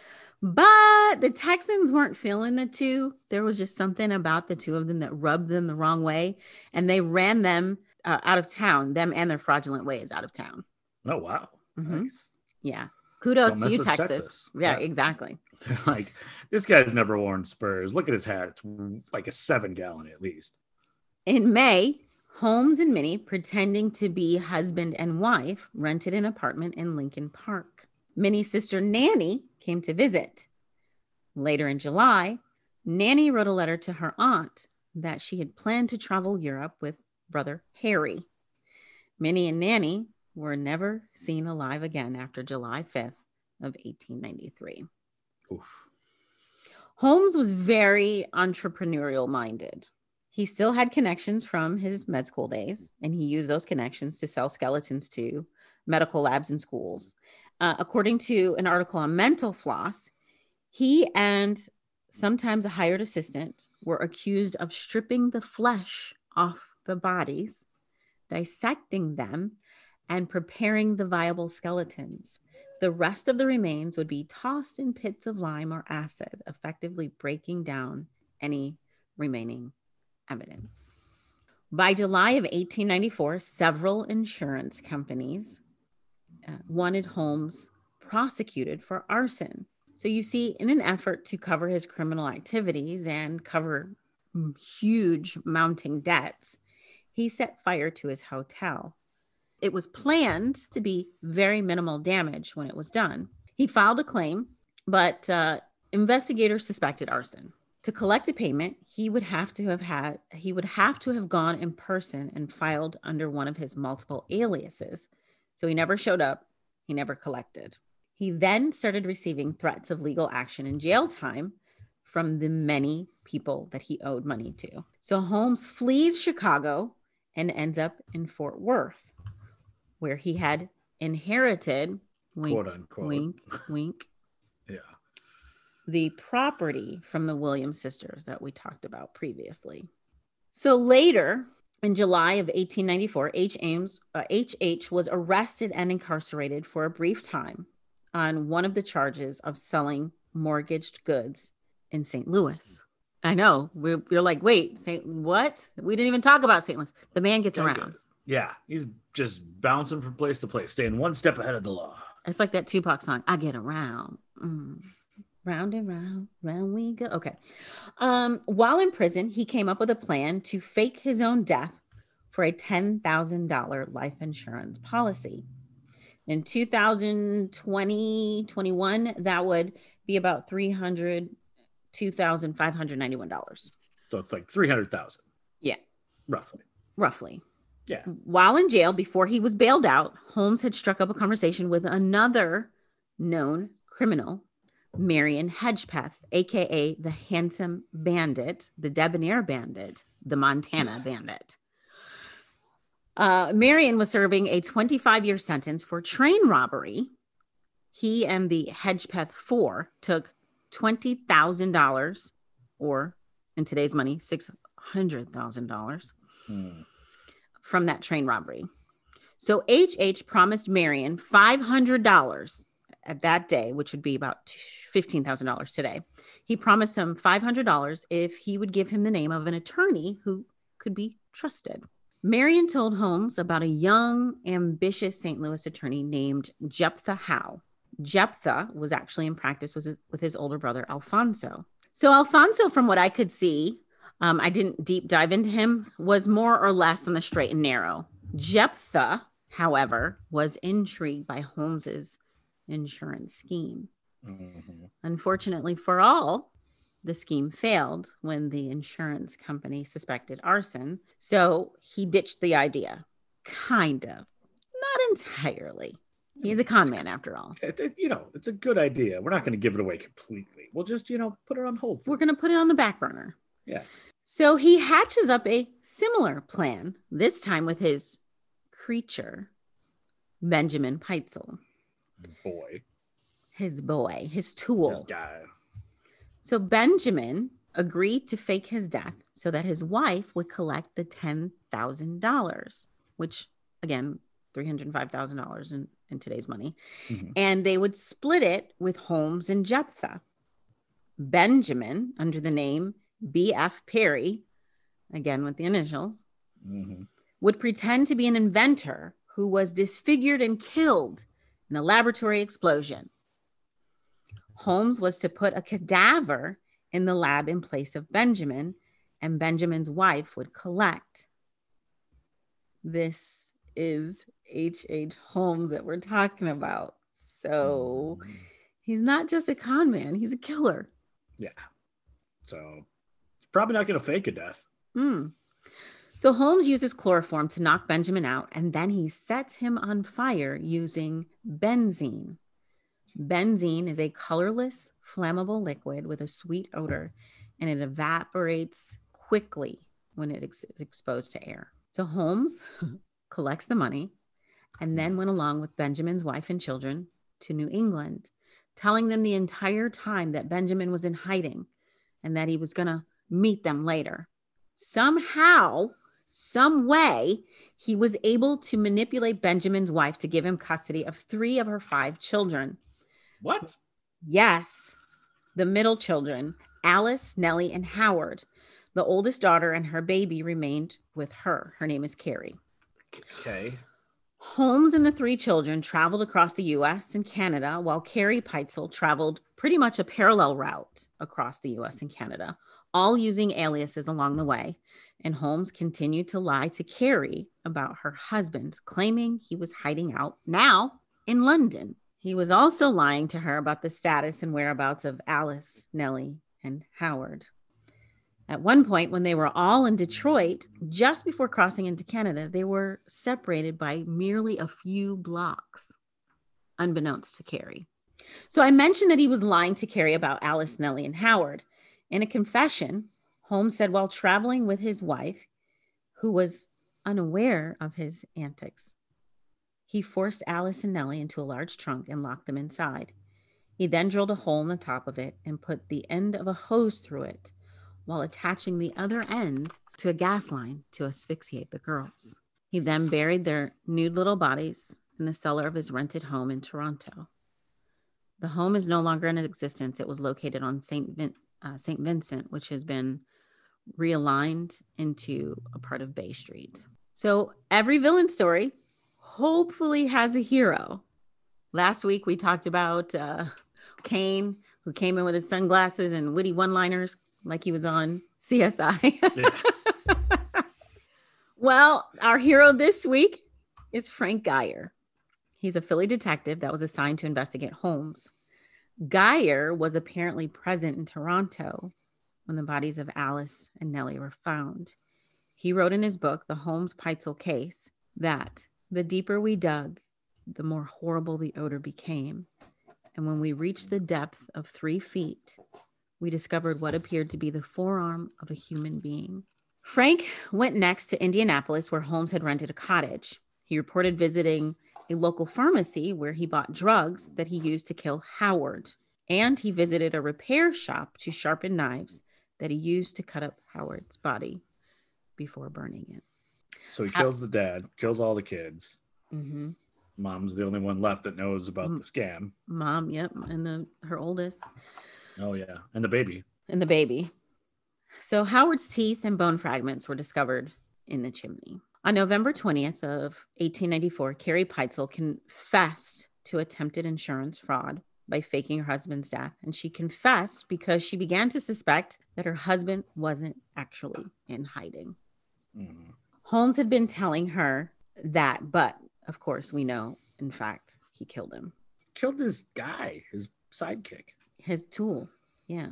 but the Texans weren't feeling the two. There was just something about the two of them that rubbed them the wrong way, and they ran them out of town, them and their fraudulent ways out of town. Oh, wow. Nice. Yeah. Kudos to you, Texas. Yeah, exactly. Like, this guy's never worn spurs. Look at his hat. It's like a 7-gallon at least. In May, Holmes and Minnie, pretending to be husband and wife, rented an apartment in Lincoln Park. Minnie's sister Nanny came to visit. Later in July, Nanny wrote a letter to her aunt that she had planned to travel Europe with brother Harry. Minnie and Nanny were never seen alive again after July 5th of 1893. Oof. Holmes was very entrepreneurial minded. He still had connections from his med school days, and he used those connections to sell skeletons to medical labs and schools. According to an article on Mental Floss, he and sometimes a hired assistant were accused of stripping the flesh off the bodies, dissecting them, and preparing the viable skeletons. The rest of the remains would be tossed in pits of lime or acid, effectively breaking down any remaining evidence. By July of 1894, several insurance companies wanted Holmes prosecuted for arson. So you see, in an effort to cover his criminal activities and cover huge mounting debts, he set fire to his hotel. It was planned to be very minimal damage when it was done. He filed a claim, but investigators suspected arson. To collect a payment, he would have to have gone in person and filed under one of his multiple aliases. So he never showed up. He never collected. He then started receiving threats of legal action and jail time from the many people that he owed money to. So Holmes flees Chicago and ends up in Fort Worth, where he had inherited, wink, quote unquote, wink, wink, yeah, the property from the Williams sisters that we talked about previously. So later, in July of 1894, H.H. was arrested and incarcerated for a brief time on one of the charges of selling mortgaged goods in St. Louis. I know, we're like, wait, what? We didn't even talk about St. Louis. The man gets around. Yeah, he's just bouncing from place to place, staying one step ahead of the law. It's like that Tupac song, I Get Around. Round and round, round we go. Okay. While in prison, he came up with a plan to fake his own death for a $10,000 life insurance policy. In 2020-21, that would be about $2,591. So it's like $300,000. Yeah. Roughly. Yeah. While in jail, before he was bailed out, Holmes had struck up a conversation with another known criminal, Marion Hedgepeth, aka the handsome bandit, the debonair bandit, the Montana bandit. Marion was serving a 25-year sentence for train robbery. He and the Hedgepeth Four took $20,000, or in today's money, $600,000 from that train robbery. So H.H. promised Marion $500 at that day, which would be about $15,000 today. He promised him $500 if he would give him the name of an attorney who could be trusted. Marion told Holmes about a young, ambitious St. Louis attorney named Jephthah Howe. Jephthah was actually in practice with his older brother, Alfonso. So Alfonso, from what I could see, I didn't deep dive into him, was more or less on the straight and narrow. Jephthah, however, was intrigued by Holmes's insurance scheme. Mm-hmm. Unfortunately for all, the scheme failed when the insurance company suspected arson, so he ditched the idea. Kind of. Not entirely. He's a con man after all. It's a good idea. We're not going to give it away completely. We'll just, put it on hold. We're going to put it on the back burner. Yeah. So he hatches up a similar plan, this time with his creature, Benjamin Peitzel. His boy, his tool. His guy. So Benjamin agreed to fake his death so that his wife would collect the $10,000, which again, $305,000 in today's money. Mm-hmm. And they would split it with Holmes and Jephthah. Benjamin, under the name B.F. Perry, again with the initials, mm-hmm, would pretend to be an inventor who was disfigured and killed in a laboratory explosion. Holmes was to put a cadaver in the lab in place of Benjamin, and Benjamin's wife would collect. This is H.H. Holmes that we're talking about. So he's not just a con man, he's a killer. Yeah. So he's probably not going to fake a death. So Holmes uses chloroform to knock Benjamin out, and then he sets him on fire using benzene. Benzene is a colorless, flammable liquid with a sweet odor, and it evaporates quickly when it is exposed to air. So Holmes collects the money and then went along with Benjamin's wife and children to New England, telling them the entire time that Benjamin was in hiding and that he was going to meet them later. Somehow, some way, he was able to manipulate Benjamin's wife to give him custody of 3 of her 5 children. What? Yes. The middle children, Alice, Nellie, and Howard. The oldest daughter and her baby remained with her. Her name is Carrie. Okay. Holmes and the 3 children traveled across the U.S. and Canada, while Carrie Peitzel traveled pretty much a parallel route across the U.S. and Canada, all using aliases along the way, and Holmes continued to lie to Carrie about her husband, claiming he was hiding out now in London. He was also lying to her about the status and whereabouts of Alice, Nellie, and Howard. At one point, when they were all in Detroit, just before crossing into Canada, they were separated by merely a few blocks, unbeknownst to Carrie. So I mentioned that he was lying to Carrie about Alice, Nellie, and Howard. In a confession, Holmes said while traveling with his wife, who was unaware of his antics, he forced Alice and Nellie into a large trunk and locked them inside. He then drilled a hole in the top of it and put the end of a hose through it while attaching the other end to a gas line to asphyxiate the girls. He then buried their nude little bodies in the cellar of his rented home in Toronto. The home is no longer in existence. It was located on St. Vincent, which has been realigned into a part of Bay Street. So every villain story hopefully has a hero. Last week, we talked about Kane, who came in with his sunglasses and witty one-liners like he was on CSI. Yeah. Well, our hero this week is Frank Geyer. He's a Philly detective that was assigned to investigate Holmes. Geyer was apparently present in Toronto when the bodies of Alice and Nellie were found. He wrote in his book, The Holmes-Peitzel Case, that the deeper we dug, the more horrible the odor became. And when we reached the depth of 3 feet, we discovered what appeared to be the forearm of a human being. Frank went next to Indianapolis, where Holmes had rented a cottage. He reported visiting a local pharmacy where he bought drugs that he used to kill Howard. And he visited a repair shop to sharpen knives that he used to cut up Howard's body before burning it. So he kills the dad, kills all the kids. Mm-hmm. Mom's the only one left that knows about the scam. Mom, yep, and her oldest. Oh, yeah, and the baby. So Howard's teeth and bone fragments were discovered in the chimney. On November 20th of 1894, Carrie Peitzel confessed to attempted insurance fraud by faking her husband's death. And she confessed because she began to suspect that her husband wasn't actually in hiding. Mm-hmm. Holmes had been telling her that, but of course we know, in fact, he killed him. Killed this guy, his sidekick. His tool, yeah.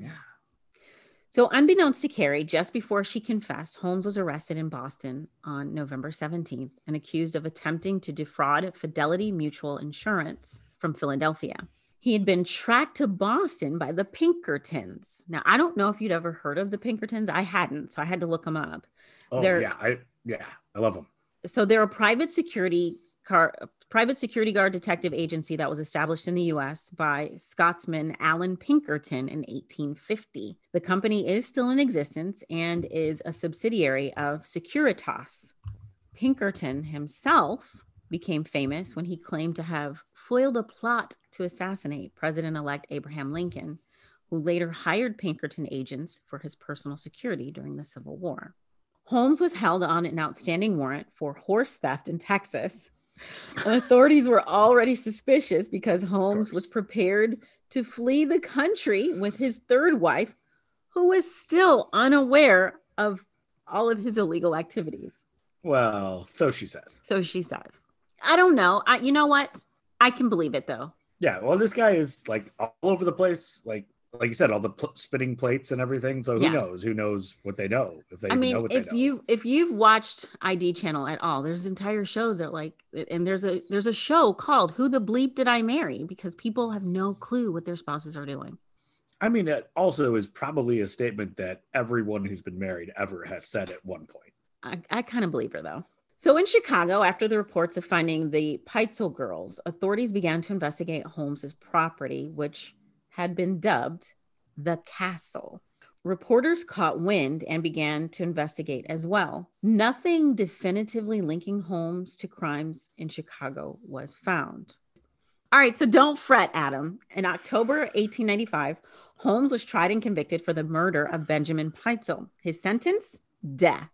So unbeknownst to Carrie, just before she confessed, Holmes was arrested in Boston on November 17th and accused of attempting to defraud Fidelity Mutual Insurance from Philadelphia. He had been tracked to Boston by the Pinkertons. Now, I don't know if you'd ever heard of the Pinkertons. I hadn't, so I had to look them up. Oh, I love them. So they're a private security guard detective agency that was established in the U.S. by Scotsman Alan Pinkerton in 1850. The company is still in existence and is a subsidiary of Securitas. Pinkerton himself became famous when he claimed to have foiled a plot to assassinate President-elect Abraham Lincoln, who later hired Pinkerton agents for his personal security during the Civil War. Holmes was held on an outstanding warrant for horse theft in Texas. Authorities were already suspicious because Holmes was prepared to flee the country with his third wife, who was still unaware of all of his illegal activities. Well, so she says. I don't know. You know what? I can believe it, though. Yeah, well, this guy is like all over the place, like you said, all the spinning plates and everything. So who knows? Who knows what they know? If you've watched ID Channel at all, there's entire shows that and there's a show called Who the Bleep Did I Marry? Because people have no clue what their spouses are doing. I mean, it also is probably a statement that everyone who's been married ever has said at one point. I kind of believe her, though. So in Chicago, after the reports of finding the Peitzel girls, authorities began to investigate Holmes's property, which had been dubbed the Castle. Reporters caught wind and began to investigate as well. Nothing definitively linking Holmes to crimes in Chicago was found. All right, so don't fret, Adam. In October 1895, Holmes was tried and convicted for the murder of Benjamin Peitzel. His sentence, death.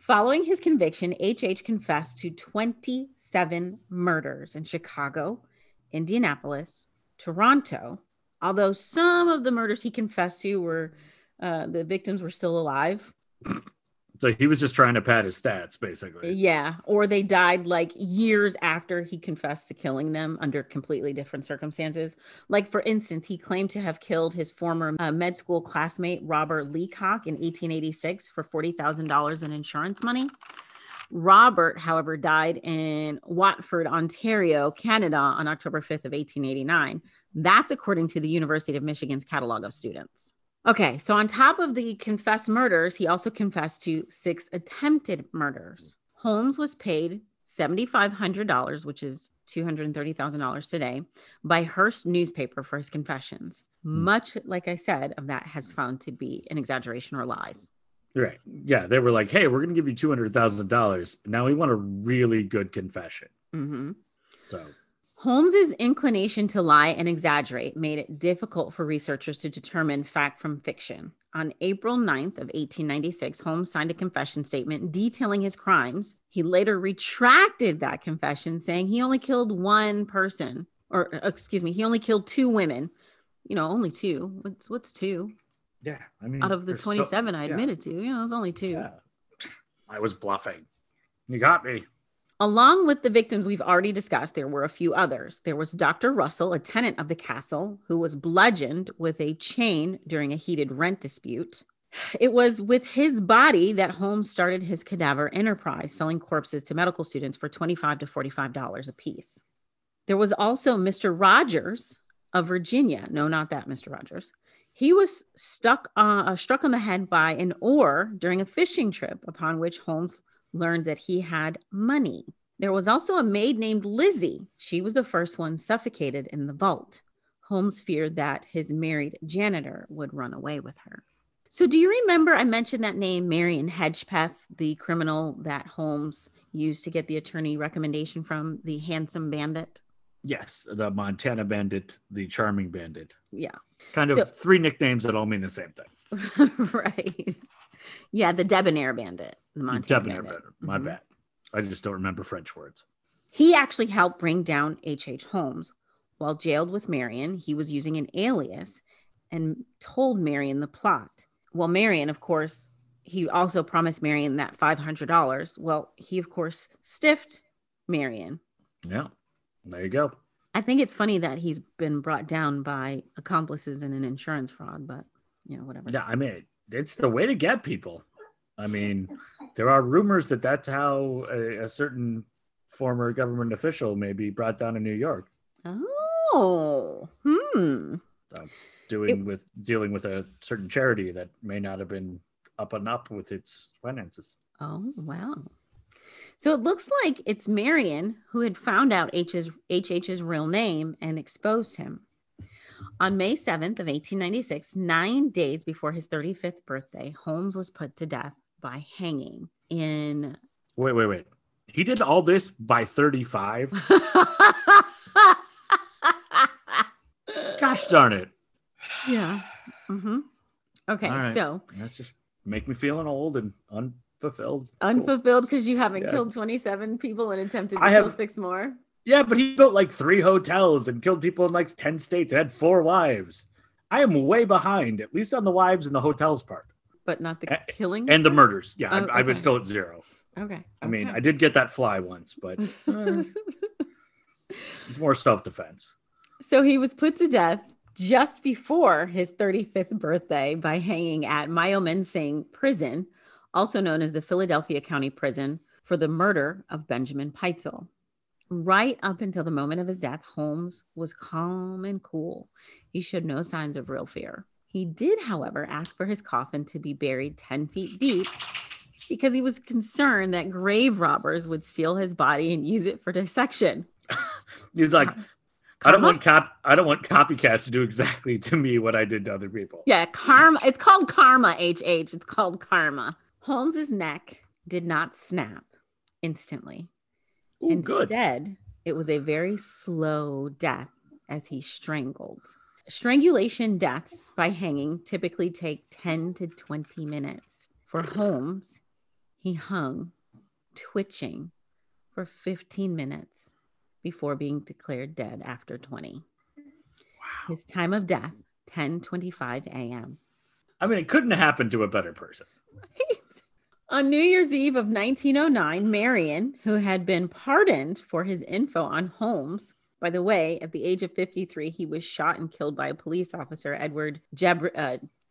Following his conviction, H.H. confessed to 27 murders in Chicago, Indianapolis, Toronto, although some of the murders he confessed to were, the victims were still alive. So he was just trying to pad his stats, basically. Yeah, or they died years after he confessed to killing them under completely different circumstances. For instance, he claimed to have killed his former med school classmate, Robert Leacock, in 1886 for $40,000 in insurance money. Robert, however, died in Watford, Ontario, Canada on October 5th of 1889. That's according to the University of Michigan's catalog of students. Okay, so on top of the confessed murders, he also confessed to 6 attempted murders. Holmes was paid $7,500, which is $230,000 today, by Hearst newspaper for his confessions. Much, like I said, of that has found to be an exaggeration or lies. Right. Yeah, they were like, hey, we're going to give you $200,000. Now we want a really good confession. Mm-hmm. So Holmes's inclination to lie and exaggerate made it difficult for researchers to determine fact from fiction. On April 9th of 1896, Holmes signed a confession statement detailing his crimes. He later retracted that confession, saying he only killed one person, or excuse me, he only killed 2 women. You know, only 2. What's 2? Yeah, I mean, out of the 27 I admitted to, you know, it was only 2. Yeah. I was bluffing. You got me. Along with the victims we've already discussed, there were a few others. There was Dr. Russell, a tenant of the castle, who was bludgeoned with a chain during a heated rent dispute. It was with his body that Holmes started his cadaver enterprise, selling corpses to medical students for $25 to $45 a piece. There was also Mr. Rogers of Virginia. No, not that Mr. Rogers. He was struck on the head by an oar during a fishing trip, upon which Holmes learned that he had money. There was also a maid named Lizzie. She was the first one suffocated in the vault. Holmes feared that his married janitor would run away with her. So do you remember I mentioned that name, Marion Hedgepeth, the criminal that Holmes used to get the attorney recommendation from, the handsome bandit? Yes, the Montana bandit, the charming bandit. Yeah. Kind of 3 nicknames that all mean the same thing. Right. Yeah, the debonair bandit. The Montana debonair bandit. My bad. I just don't remember French words. He actually helped bring down H.H. Holmes. While jailed with Marion, he was using an alias and told Marion the plot. Well, Marion, of course, he also promised Marion that $500. Well, he, of course, stiffed Marion. Yeah, there you go. I think it's funny that he's been brought down by accomplices in an insurance fraud, but, you know, whatever. Yeah, I mean, it's the way to get people. I mean, there are rumors that that's how a certain former government official may be brought down in New York. Oh, dealing with a certain charity that may not have been up and up with its finances. Oh, wow. So it looks like it's Marion who had found out H.H.'s real name and exposed him. On May 7th of 1896, 9 days before his 35th birthday, Holmes was put to death by hanging in... Wait. He did all this by 35? Gosh darn it. Yeah. Mm-hmm. Okay, all right. So... That's just make me feeling old and unfulfilled. Unfulfilled because you haven't killed 27 people and attempted to kill 6 more? Yeah, but he built like 3 hotels and killed people in like 10 states and had 4 wives. I am way behind, at least on the wives and the hotels part. But not the killing? And the murders. Yeah, okay. I was still at 0. Okay. I mean, I did get that fly once, but it's more self-defense. So he was put to death just before his 35th birthday by hanging at Myominsing Prison, also known as the Philadelphia County Prison, for the murder of Benjamin Peitzel. Right up until the moment of his death, Holmes was calm and cool. He showed no signs of real fear. He did, however, ask for his coffin to be buried 10 feet deep because he was concerned that grave robbers would steal his body and use it for dissection. He's like, I don't want copycats to do exactly to me what I did to other people. Yeah, karma. It's called karma, H.H. It's called karma. Holmes's neck did not snap instantly. Ooh, instead, good. It was a very slow death as he strangled. Strangulation deaths by hanging typically take 10 to 20 minutes. For Holmes, he hung, twitching, for 15 minutes before being declared dead after 20. Wow. His time of death, 10:25 a.m. I mean, it couldn't have happened to a better person. Right? On New Year's Eve of 1909, Marion, who had been pardoned for his info on Holmes, by the way, at the age of 53, he was shot and killed by a police officer, Edward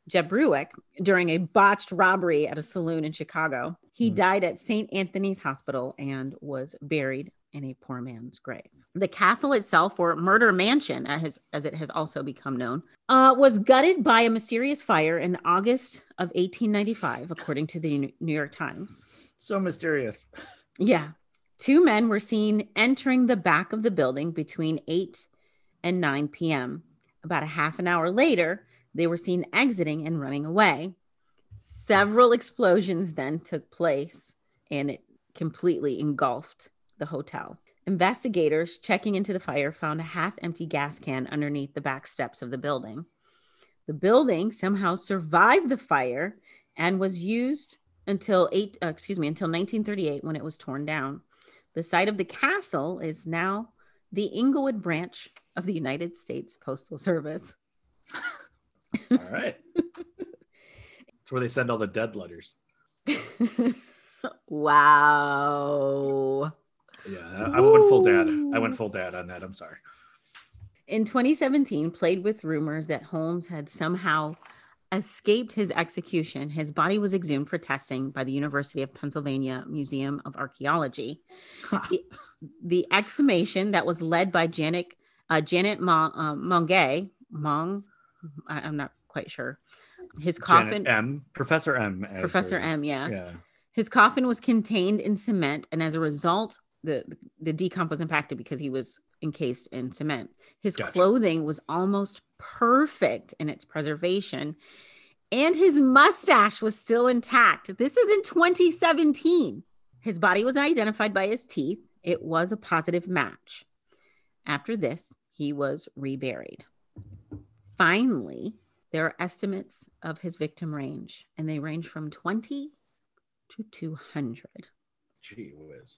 Jeb Bruwick during a botched robbery at a saloon in Chicago. He died at St. Anthony's Hospital and was buried in a poor man's grave. The castle itself, or Murder Mansion, as it has also become known, was gutted by a mysterious fire in August of 1895, according to the New York Times. So mysterious. Yeah. Two men were seen entering the back of the building between 8 and 9 p.m. About a half an hour later, they were seen exiting and running away. Several explosions then took place, and it completely engulfed the hotel. Investigators checking into the fire found a half-empty gas can underneath the back steps of the building. The building somehow survived the fire and was used until 1938, when it was torn down. The site of the castle is now the Englewood branch of the United States Postal Service. All right. It's where they send all the dead letters. Wow. Yeah, I went full dad. I went full dad on that. I'm sorry. In 2017, played with rumors that Holmes had somehow escaped his execution. His body was exhumed for testing by the University of Pennsylvania Museum of Archaeology. The exhumation that was led by Janet Mongay. I'm not quite sure. His coffin. Janet M. Professor M. Professor M. Yeah. His coffin was contained in cement, and as a result, the decomp was impacted because he was encased in cement. His clothing was almost perfect in its preservation, and his mustache was still intact. This is in 2017. His body was identified by his teeth. It was a positive match. After this, he was reburied. Finally, there are estimates of his victim range, and they range from 20 to 200. Gee whiz.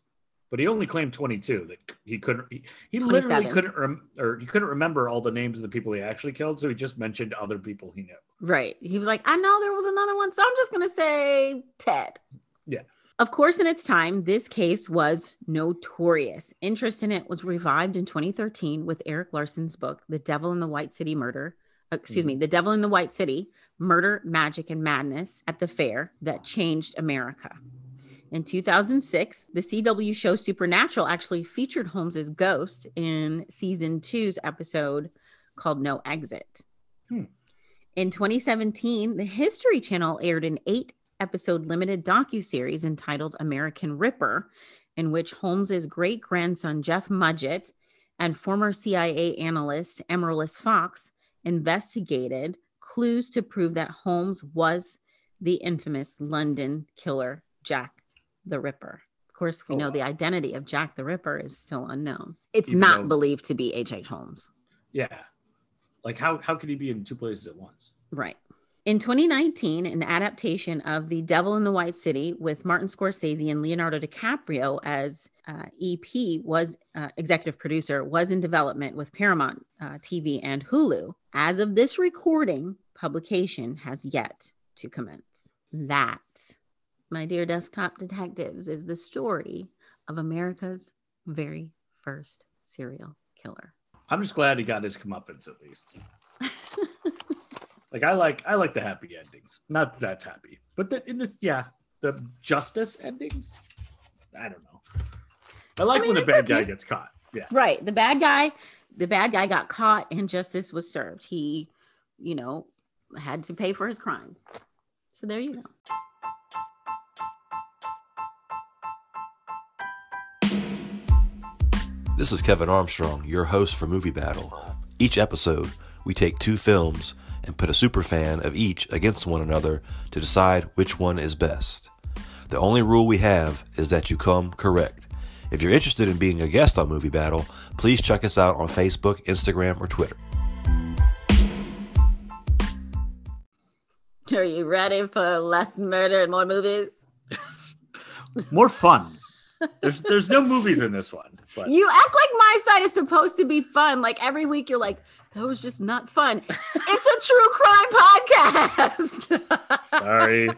But he only claimed 22, that he couldn't, he literally couldn't, he couldn't remember all the names of the people he actually killed. So he just mentioned other people he knew. Right. He was like, I know there was another one, so I'm just going to say Ted. Yeah. Of course, in its time, this case was notorious. Interest in it was revived in 2013 with Eric Larson's book, The Devil in the White City Murder. The Devil in the White City, Murder, Magic, and Madness at the Fair That Changed America. In 2006, the CW show Supernatural actually featured Holmes's ghost in season 2's episode called No Exit. In 2017, the History Channel aired an 8-episode limited docuseries entitled American Ripper, in which Holmes's great-grandson Jeff Mudgett and former CIA analyst Amaryllis Fox investigated clues to prove that Holmes was the infamous London killer Jack the Ripper. Of course, we know the identity of Jack the Ripper is still unknown. It's not believed to be H.H. Holmes. Yeah. Like, how could he be in two places at once? Right. In 2019, an adaptation of The Devil in the White City with Martin Scorsese and Leonardo DiCaprio as EP was executive producer, was in development with Paramount TV and Hulu. As of this recording, publication has yet to commence. That, my dear desktop detectives, is the story of America's very first serial killer. I'm just glad he got his comeuppance at least. Like I like the happy endings. Not that's happy, but the justice endings. I don't know. I mean, when the bad guy gets caught. Yeah, right. The bad guy got caught, and justice was served. He, had to pay for his crimes. So there you go. This is Kevin Armstrong, your host for Movie Battle. Each episode, we take two films and put a superfan of each against one another to decide which one is best. The only rule we have is that you come correct. If you're interested in being a guest on Movie Battle, please check us out on Facebook, Instagram, or Twitter. Are you ready for less murder and more movies? More fun. There's no movies in this one. But. You act like my side is supposed to be fun. Like every week you're like, that was just not fun. It's a true crime podcast. Sorry.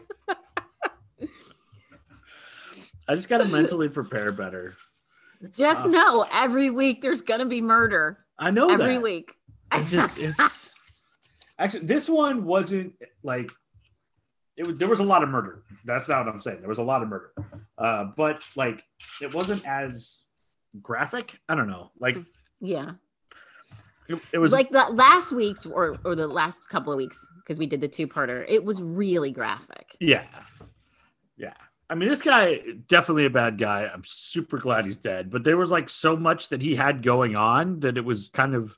I just got to mentally prepare better. It's just tough. Know every week there's going to be murder. I know every week. It's just, Actually, this one wasn't like it. There was a lot of murder. That's not what I'm saying. There was a lot of murder, but like it wasn't as graphic. I don't know. Like, yeah, it was like the last week's or the last couple of weeks because we did the two-parter. It was really graphic. Yeah, yeah. I mean, this guy, definitely a bad guy. I'm super glad he's dead. But there was like so much that he had going on that it was kind of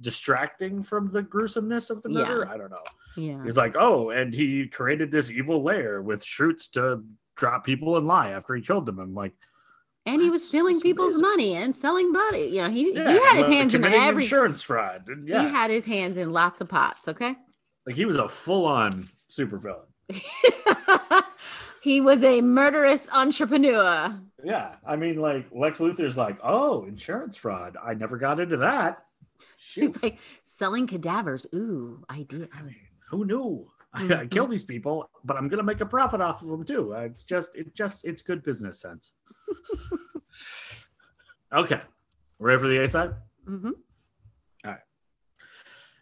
distracting from the gruesomeness of the murder. Yeah. I don't know. Yeah. He's like, oh, and he created this evil lair with shoots to drop people in lie after he killed them. I'm like, and he was stealing people's money and selling money. You know, he had his hands in every insurance fraud. Yeah. He had his hands in lots of pots. Okay. Like he was a full-on super villain. He was a murderous entrepreneur. Yeah. I mean, like, Lex Luthor's like, oh, insurance fraud. I never got into that. Shoot. He's like, selling cadavers. Ooh, idea. I mean, who knew? Mm-hmm. I kill these people, but I'm going to make a profit off of them, too. It's good business sense. Okay. Ready for the A-side? Mm-hmm. All right.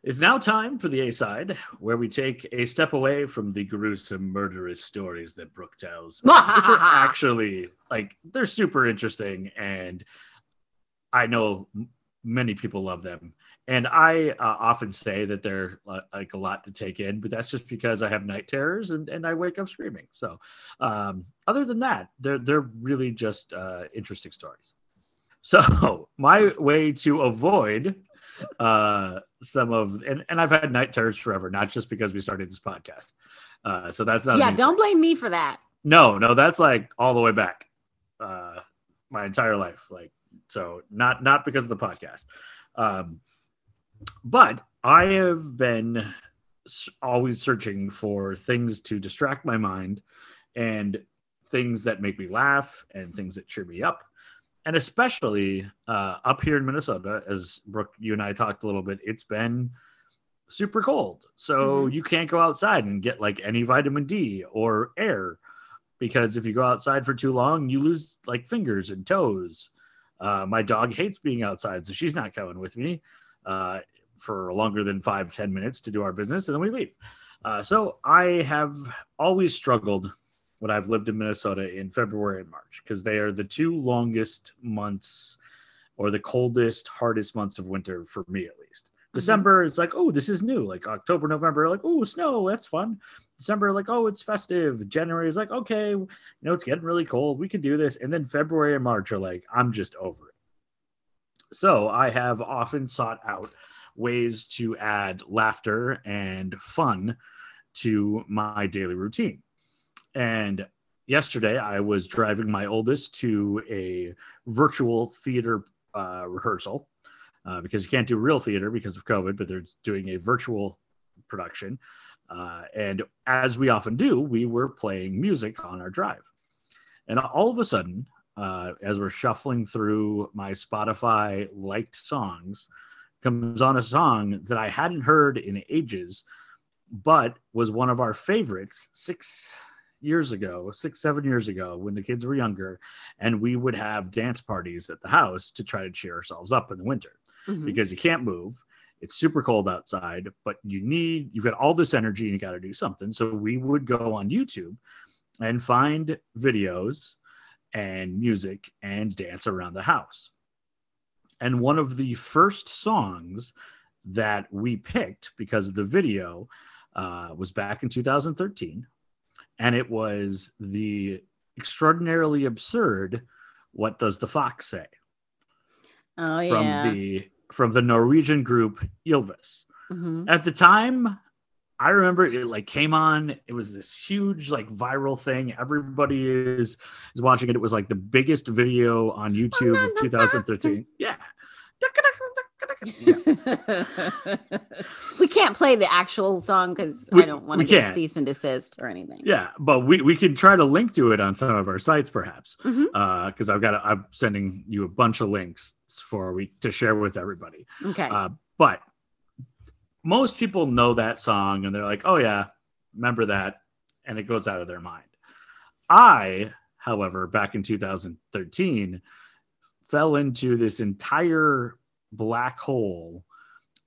It's now time for the A-side, where we take a step away from the gruesome, murderous stories that Brooke tells, which are actually, like, they're super interesting, and I know many people love them. And I often say that they're, like, a lot to take in, but that's just because I have night terrors and I wake up screaming. So other than that, they're really just interesting stories. So my way to avoid... some of, and I've had night terrors forever, not just because we started this podcast. So that's not, don't blame me for that. No, that's like all the way back, my entire life. Like, so not because of the podcast. But I have been always searching for things to distract my mind and things that make me laugh and things that cheer me up. And especially up here in Minnesota, as Brooke, you and I talked a little bit, it's been super cold. So You can't go outside and get like any vitamin D or air, because if you go outside for too long, you lose like fingers and toes. My dog hates being outside, so she's not coming with me for longer than 5-10 minutes to do our business, and then we leave. So I have always struggled when I've lived in Minnesota in February and March, because they are the two longest months, or the coldest, hardest months of winter for me, at least. December, it's like, oh, this is new. Like October, November, like, oh, snow, that's fun. December, like, oh, it's festive. January is like, okay, you know, it's getting really cold. We can do this. And then February and March are like, I'm just over it. So I have often sought out ways to add laughter and fun to my daily routine. And yesterday I was driving my oldest to a virtual theater rehearsal because you can't do real theater because of COVID, but they're doing a virtual production. And as we often do, we were playing music on our drive. And all of a sudden, as we're shuffling through my Spotify liked songs, comes on a song that I hadn't heard in ages, but was one of our favorites 6-7 years ago when the kids were younger, and we would have dance parties at the house to try to cheer ourselves up in the winter because you can't move, it's super cold outside, but you've got all this energy and you got to do something. So we would go on YouTube and find videos and music and dance around the house. And one of the first songs that we picked because of the video was back in 2013. And it was the extraordinarily absurd "What Does the Fox Say?" Oh, from the Norwegian group Ylvis. Mm-hmm. At the time, I remember it like came on. It was this huge like viral thing. Everybody is watching it. It was like the biggest video on YouTube of 2013. Yeah. Yeah. We can't play the actual song because I don't want to get cease and desist or anything. Yeah, but we can try to link to it on some of our sites, perhaps, because I'm sending you a bunch of links to share with everybody. Okay, but most people know that song and they're like, "Oh yeah, remember that," and it goes out of their mind. I, however, back in 2013, fell into this entire black hole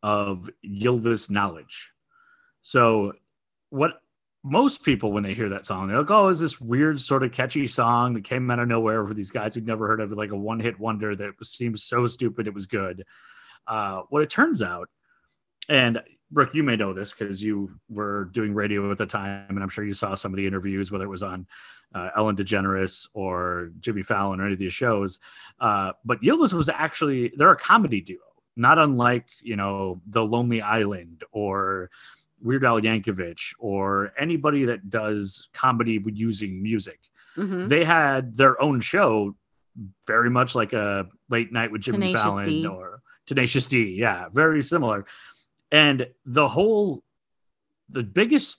of Ylvis knowledge So what most people, when they hear that song, they're like, oh, is this weird sort of catchy song that came out of nowhere for these guys we'd never heard of, like a one-hit wonder that seems so stupid it was good. What it turns out, and Brooke, you may know this because you were doing radio at the time, and I'm sure you saw some of the interviews, whether it was on Ellen DeGeneres or Jimmy Fallon or any of these shows. But Yildiz was actually, they're a comedy duo, not unlike, you know, The Lonely Island or Weird Al Yankovic or anybody that does comedy using music. Mm-hmm. They had their own show, very much like a Late Night with Jimmy Fallon or Tenacious D. Yeah, very similar. And the biggest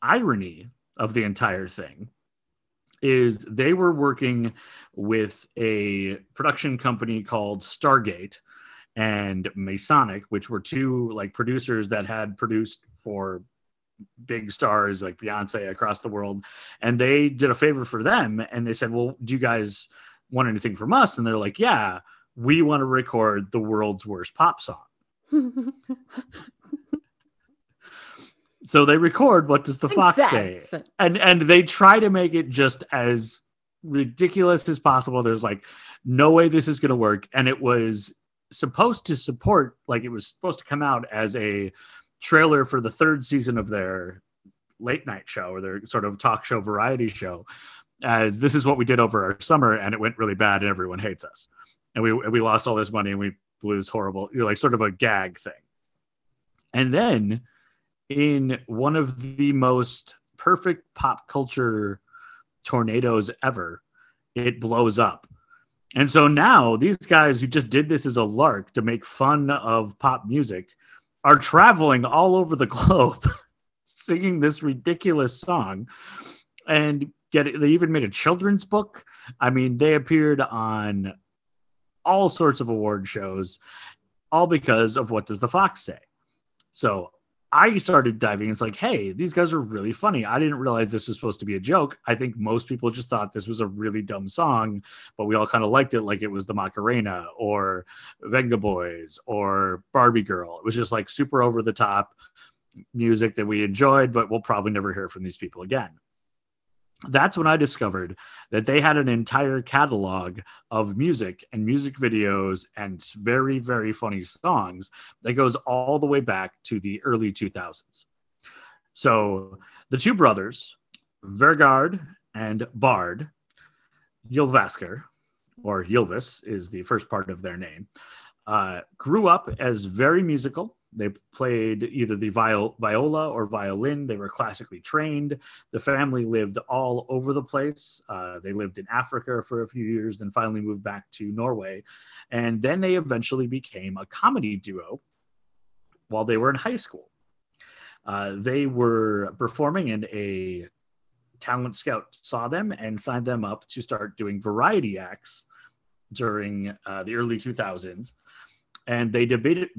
irony of the entire thing is they were working with a production company called Stargate and Masonic, which were two like producers that had produced for big stars like Beyonce across the world. And they did a favor for them. And they said, well, do you guys want anything from us? And they're like, yeah, we want to record the world's worst pop song. So they record What Does the Fox Say? And they try to make it just as ridiculous as possible. There's like no way this is going to work. And it was supposed to support, like it was supposed to come out as a trailer for the third season of their late night show or their sort of talk show variety show, as this is what we did over our summer, and it went really bad and everyone hates us. And we lost all this money and we Blues horrible, you're like sort of a gag thing. And then in one of the most perfect pop culture tornadoes ever, it blows up. And so now these guys who just did this as a lark to make fun of pop music are traveling all over the globe singing this ridiculous song. And they even made a children's book. I mean, they appeared on all sorts of award shows, all because of What Does the Fox Say? So I started diving. It's like, hey, these guys are really funny. I didn't realize this was supposed to be a joke. I think most people just thought this was a really dumb song, but we all kind of liked it like it was the Macarena or Venga Boys or Barbie Girl. It was just like super over the top music that we enjoyed, but we'll probably never hear from these people again. That's when I discovered that they had an entire catalog of music and music videos and very, very funny songs that goes all the way back to the early 2000s. So the two brothers, Vergard and Bard, Ylvasker, or Ylvis is the first part of their name, grew up as very musical. They played either the viola or violin. They were classically trained. The family lived all over the place. They lived in Africa for a few years, then finally moved back to Norway. And then they eventually became a comedy duo while they were in high school. They were performing, and a talent scout saw them and signed them up to start doing variety acts during the early 2000s. And they debuted,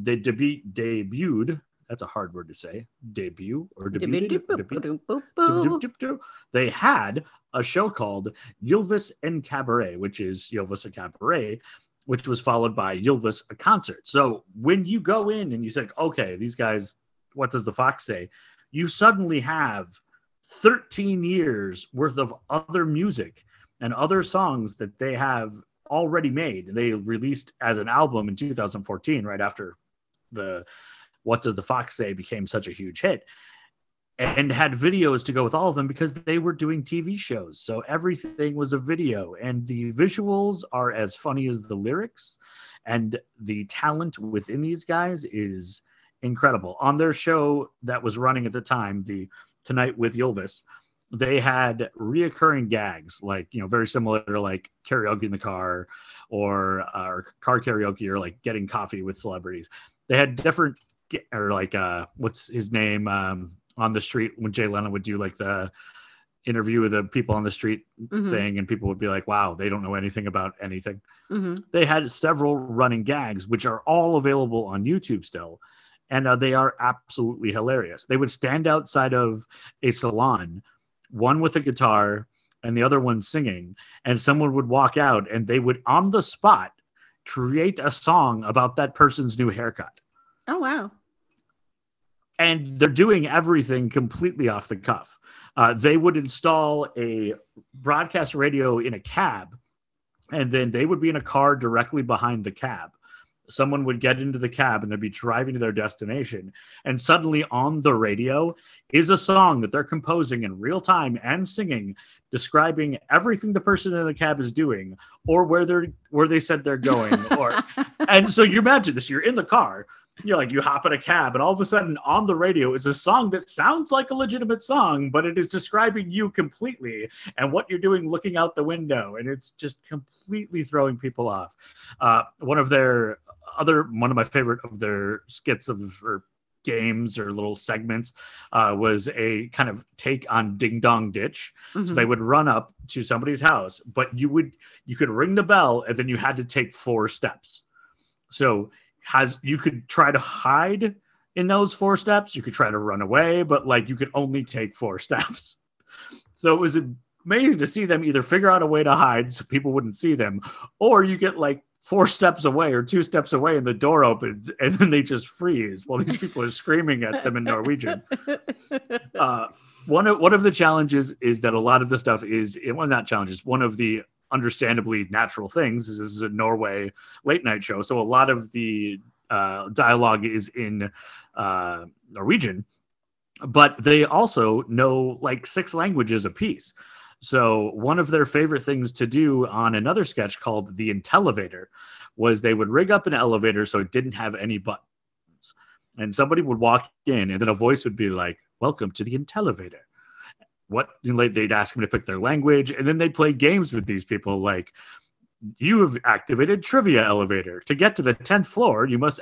that's a hard word to say, debut or debut. They had a show called Ylvis en Cabaret, which is Ylvis a Cabaret, which was followed by Ylvis a Concert. So when you go in and you think, okay, these guys, What Does the Fox Say? You suddenly have 13 years worth of other music and other songs that they have already made. They released as an album in 2014, right after the What Does the Fox Say became such a huge hit, and had videos to go with all of them because they were doing TV shows. So everything was a video, and the visuals are as funny as the lyrics, and the talent within these guys is incredible. On their show that was running at the time, the Tonight with Ylvis, they had reoccurring gags, like, you know, very similar to like karaoke in the car or car karaoke or like getting coffee with celebrities. They had different, or like what's his name on the street, when Jay Leno would do like the interview with the people on the street thing, and people would be like, wow, they don't know anything about anything. Mm-hmm. They had several running gags, which are all available on YouTube still. And they are absolutely hilarious. They would stand outside of a salon, one with a guitar and the other one singing, and someone would walk out and they would on the spot create a song about that person's new haircut. Oh, wow. And they're doing everything completely off the cuff. They would install a broadcast radio in a cab, and then they would be in a car directly behind the cab. Someone would get into the cab and they'd be driving to their destination. And suddenly on the radio is a song that they're composing in real time and singing, describing everything the person in the cab is doing or where they said they're going. Or and so you imagine this, you're in the car, you're like, you hop in a cab and all of a sudden on the radio is a song that sounds like a legitimate song, but it is describing you completely and what you're doing looking out the window. And it's just completely throwing people off. One of my favorite of their skits or games or little segments was a kind of take on Ding Dong Ditch. Mm-hmm. So they would run up to somebody's house, but you could ring the bell and then you had to take 4 steps. So you could try to hide in those 4 steps. You could try to run away, but like you could only take 4 steps. So it was amazing to see them either figure out a way to hide so people wouldn't see them, or you get like 4 steps away or 2 steps away and the door opens and then they just freeze while these people are screaming at them in Norwegian. One of the challenges is that a lot of the stuff is, well, not challenges, one of the understandably natural things is this is a Norway late night show. So a lot of the dialogue is in Norwegian, but they also know like 6 languages apiece. So one of their favorite things to do on another sketch called The Intellivator was they would rig up an elevator so it didn't have any buttons. And somebody would walk in and then a voice would be like, "Welcome to the Intellivator." They'd ask them to pick their language, and then they'd play games with these people like, "You have activated Trivia Elevator. To get to the 10th floor, you must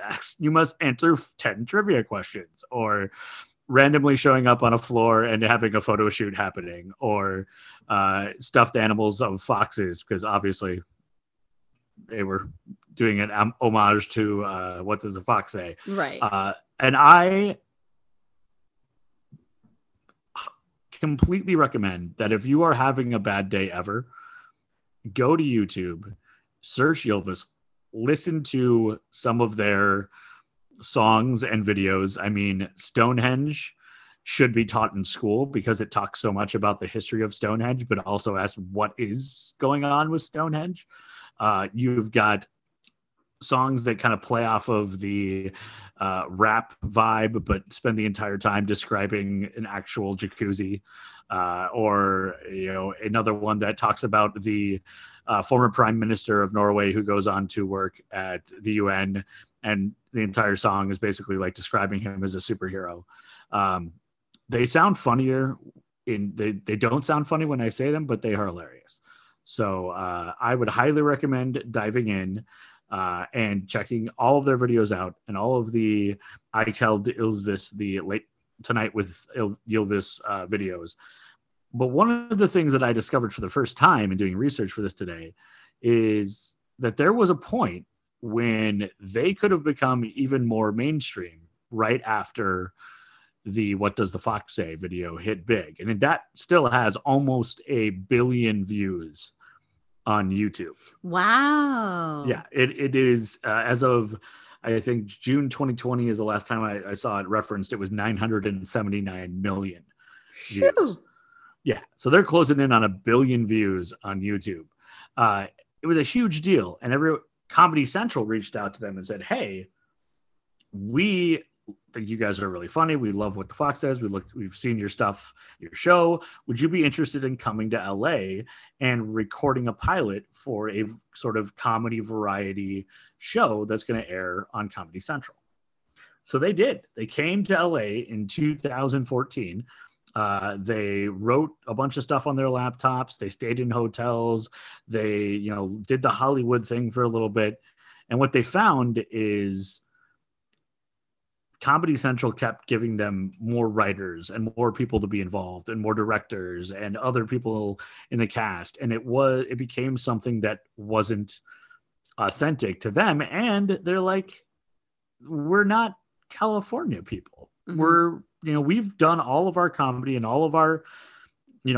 answer 10 trivia questions," or randomly showing up on a floor and having a photo shoot happening, or stuffed animals of foxes, because obviously they were doing an homage to What Does a Fox Say? Right. And I completely recommend that if you are having a bad day ever, go to YouTube, search Ylvis, listen to some of their songs and videos. I mean, Stonehenge should be taught in school because it talks so much about the history of Stonehenge, but also asks what is going on with Stonehenge. You've got songs that kind of play off of the rap vibe, but spend the entire time describing an actual jacuzzi, or another one that talks about the former prime minister of Norway who goes on to work at the UN, and the entire song is basically like describing him as a superhero. They sound funnier they don't sound funny when I say them, but they are hilarious. So I would highly recommend diving in and checking all of their videos out, and all of the Ikeld Ylvis, the Late Tonight with Ylvis videos. But one of the things that I discovered for the first time in doing research for this today is that there was a point when they could have become even more mainstream right after the What Does the Fox Say video hit big. And that still has almost 1 billion views on YouTube. Wow. Yeah, it is, as of, I think, June 2020 is the last time I saw it referenced. It was 979 million views. Shoot. Yeah, so they're closing in on 1 billion views on YouTube. It was a huge deal, and Comedy Central reached out to them and said, "Hey, we think you guys are really funny. We love What the Fox Says. We've seen your stuff, your show. Would you be interested in coming to LA and recording a pilot for a sort of comedy variety show that's going to air on Comedy Central?" So they did. They came to LA in 2014. They wrote a bunch of stuff on their laptops. They stayed in hotels. They, did the Hollywood thing for a little bit. And what they found is Comedy Central kept giving them more writers and more people to be involved and more directors and other people in the cast. And it became something that wasn't authentic to them. And they're like, "We're not California people. Mm-hmm. We've done all of our comedy and all of our,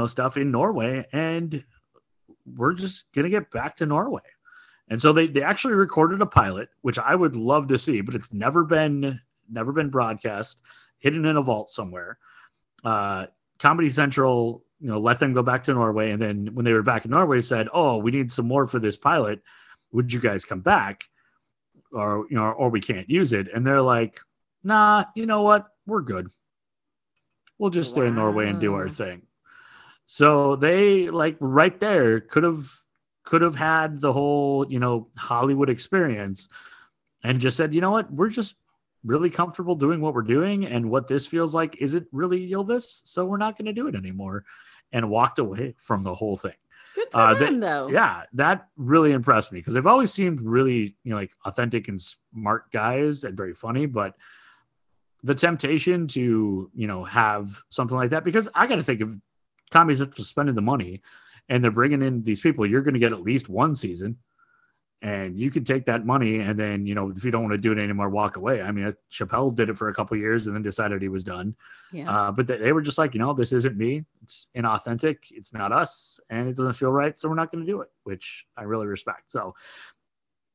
stuff in Norway, and we're just going to get back to Norway." And so they actually recorded a pilot, which I would love to see, but it's never been broadcast. hidden in a vault somewhere. Comedy Central, you know, let them go back to Norway. And then when they were back in Norway, said, oh, we need some more for this pilot. Would you guys come back? Or, you know, or we can't use it. And they're like, nah, you know what? We're good. We'll just stay in Norway and do our thing. So they, like, right there could have had the whole, you know, Hollywood experience and just said, you know what? We're just really comfortable doing what we're doing, and what this feels like isn't really this, so we're not going to do it anymore, and walked away from the whole thing. Good for them, though. Yeah, that really impressed me, because they've always seemed really, you know, like authentic and smart guys and very funny, but the temptation to, you know, have something like that, because I got to think of comedies that's spending the money and they're bringing in these people, you're going to get at least one season, and you can take that money and then, you know, if you don't want to do it anymore, walk away. I mean, Chappelle did it for a couple of years and then decided he was done. Yeah. But they were just like, you know, this isn't me. It's inauthentic. It's not us, and it doesn't feel right. So we're not going to do it, which I really respect. So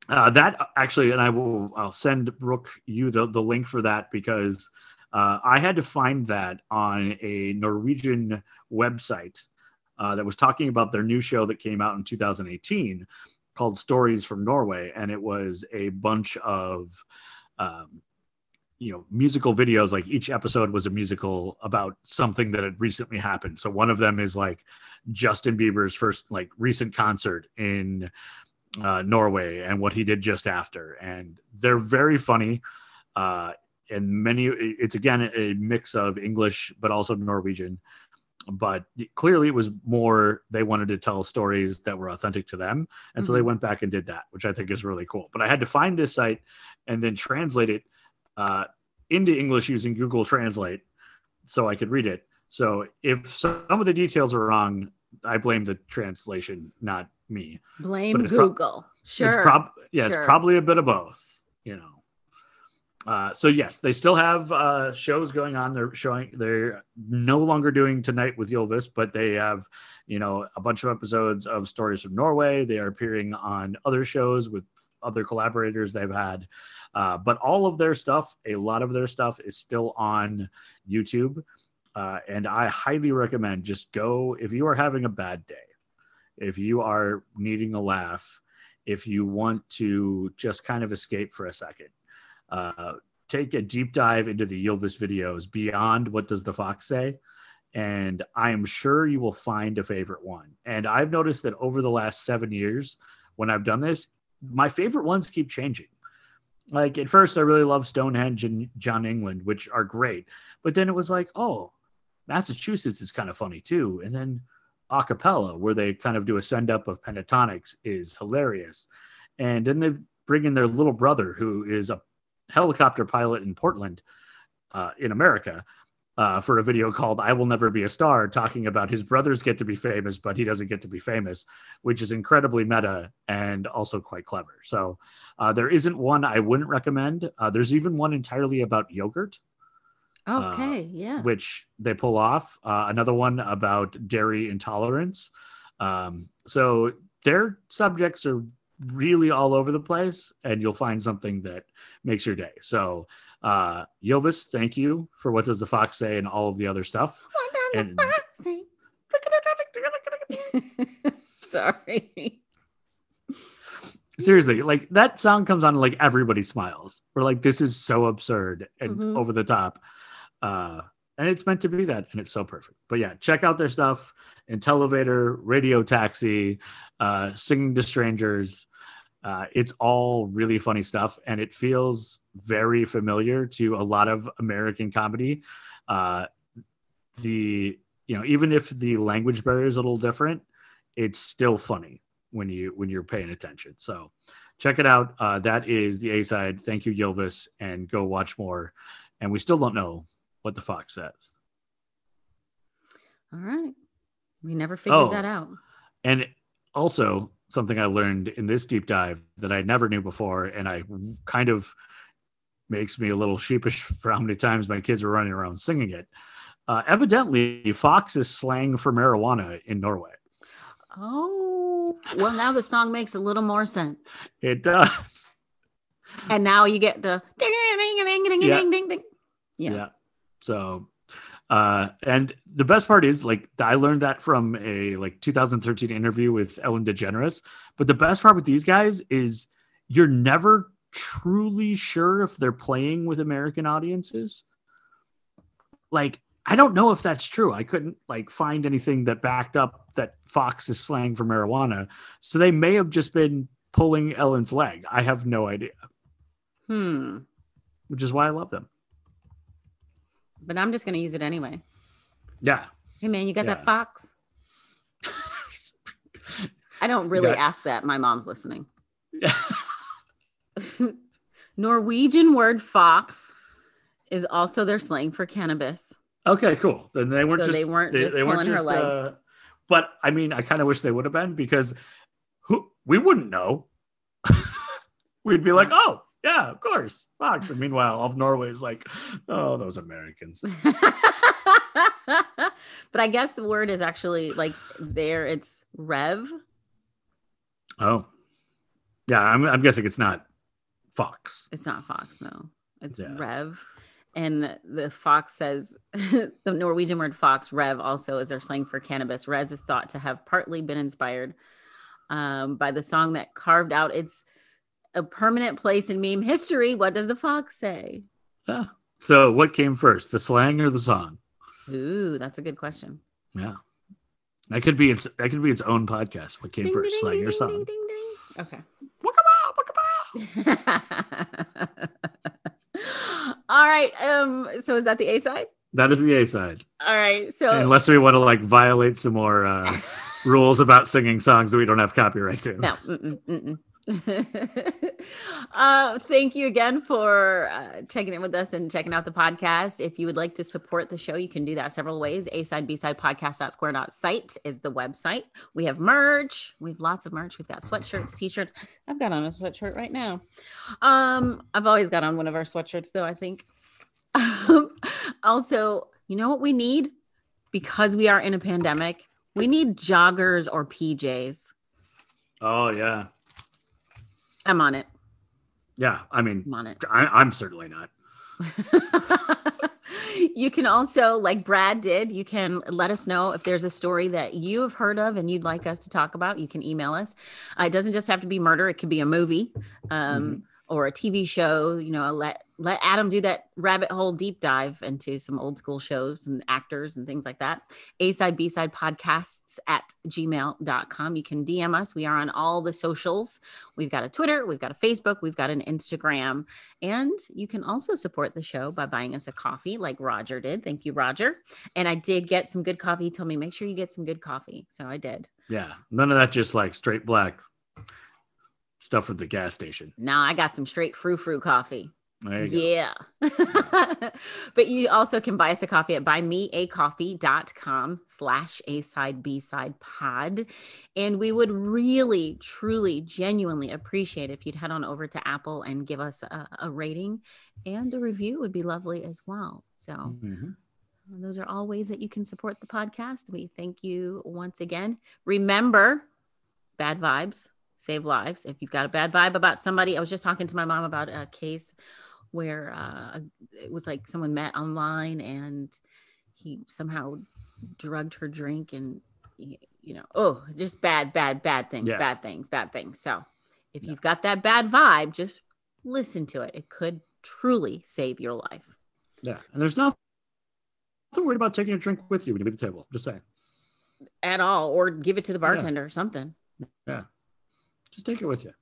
that actually, and I'll send Brooke you the link for that, because I had to find that on a Norwegian website that was talking about their new show that came out in 2018 called Stories from Norway. And it was a bunch of, you know, musical videos. Like each episode was a musical about something that had recently happened. So one of them is like Justin Bieber's first, like, recent concert in Norway and what he did just after. And they're very funny. And many, it's again a mix of English but also Norwegian, but clearly it was more they wanted to tell stories that were authentic to them, and so they went back and did that, which I think is really cool. But I had to find this site and then translate it into English using Google Translate so I could read it. So if some of the details are wrong, I blame the translation, not me. Blame Google. It's probably a bit of both, you know. So yes, they still have shows going on. They're no longer doing Tonight with Ylvis, but they have, you know, a bunch of episodes of Stories from Norway. They are appearing on other shows with other collaborators they've had. But all of their stuff, a lot of their stuff is still on YouTube. And I highly recommend, just go, if you are having a bad day, if you are needing a laugh, if you want to just kind of escape for a second, take a deep dive into the Ylvis videos beyond What Does the Fox Say? And I am sure you will find a favorite one. And I've noticed that over the last 7 years, when I've done this, my favorite ones keep changing. Like at first I really loved Stonehenge and John England, which are great. But then it was like, oh, Massachusetts is kind of funny too. And then Acapella, where they kind of do a send up of pentatonics, is hilarious. And then they bring in their little brother, who is a helicopter pilot in Portland, in America, for a video called I Will Never Be a Star, talking about his brothers get to be famous, but he doesn't get to be famous, which is incredibly meta and also quite clever. So there isn't one I wouldn't recommend. There's even one entirely about yogurt. Okay, yeah. Which they pull off. Another one about dairy intolerance. So their subjects are really all over the place, and you'll find something that makes your day. So Ylvis, thank you for What Does the Fox Say and all of the other stuff. Sorry. Seriously, like that song comes on, like everybody smiles. We're like, this is so absurd and over the top. And it's meant to be that, and it's so perfect. But yeah, check out their stuff. Intellivator, Radio Taxi, Singing to Strangers. It's all really funny stuff, and it feels very familiar to a lot of American comedy. Even if the language barrier is a little different, it's still funny when you're paying attention. So check it out. That is the A-side. Thank you, Ylvis, and go watch more. And we still don't know what the fox says. All right. We never figured that out. And also, something I learned in this deep dive that I never knew before, and I kind of makes me a little sheepish for how many times my kids were running around singing it. Evidently, fox is slang for marijuana in Norway. Oh, well, now the song makes a little more sense. It does. And now you get the ding, ding, ding, ding, ding, ding, ding, ding. Yeah. So, and the best part is, like, I learned that from a, like, 2013 interview with Ellen DeGeneres. But the best part with these guys is you're never truly sure if they're playing with American audiences. Like, I don't know if that's true. I couldn't, like, find anything that backed up that Fox is slang for marijuana. So they may have just been pulling Ellen's leg. I have no idea. Which is why I love them. But I'm just going to use it anyway. Yeah. Hey, man, you got that Fox? I don't really ask that. My mom's listening. Norwegian word fox is also their slang for cannabis. Okay, cool. Then they weren't just pulling her leg. But I mean, I kind of wish they would have been, because we wouldn't know. We'd be like, oh, yeah, of course, fox. And meanwhile, all of Norway is like, oh, those Americans. But I guess the word is actually, like, there, it's rev. Oh, yeah. I'm guessing it's not fox. It's not fox. No, it's rev. And the fox says, the Norwegian word fox, rev, also is their slang for cannabis. Rez is thought to have partly been inspired by the song that carved out its a permanent place in meme history. What does the fox say? Yeah. So what came first, the slang or the song? Ooh, that's a good question. Yeah. That could be its own podcast. What came first, slang or song? Ding, ding, ding. Okay. All right. So is that the A side? That is the A side. All right. So unless we want to, like, violate some more rules about singing songs that we don't have copyright to. No. Thank you again for checking in with us and checking out the podcast. If you would like to support the show, you can do that several ways. asidebsidepodcast.square.site is the website. We have merch. We have lots of merch. We've got sweatshirts, t-shirts. I've got on a sweatshirt right now. I've always got on one of our sweatshirts, though, I think. Also, you know what we need? Because we are in a pandemic, we need joggers or PJs. Oh, yeah. I'm on it. Yeah, I mean, I'm on it. I'm certainly not. You can also, like Brad did, you can let us know if there's a story that you have heard of and you'd like us to talk about. You can email us. It doesn't just have to be murder. It could be a movie or a TV show. You know, let Adam do that rabbit hole deep dive into some old school shows and actors and things like that. asidebsidepodcasts@gmail.com. You can DM us. We are on all the socials. We've got a Twitter, we've got a Facebook, we've got an Instagram. And you can also support the show by buying us a coffee like Roger did. Thank you, Roger. And I did get some good coffee. He told me, make sure you get some good coffee. So I did. Yeah. None of that just like straight black stuff at the gas station. No, I got some straight frou-frou coffee. Yeah. But you also can buy us a coffee at buymeacoffee.com/asidebsidepod. And we would really, truly, genuinely appreciate if you'd head on over to Apple and give us a rating, and a review would be lovely as well. So those are all ways that you can support the podcast. We thank you once again. Remember, bad vibes save lives. If you've got a bad vibe about somebody, I was just talking to my mom about a case where it was like someone met online and he somehow drugged her drink and, you know, oh, just bad things, bad things. So if you've got that bad vibe, just listen to it. It could truly save your life. Yeah. And there's nothing worried about taking a drink with you when you leave the table. Just saying. At all. Or give it to the bartender or something. Yeah. Just take it with you.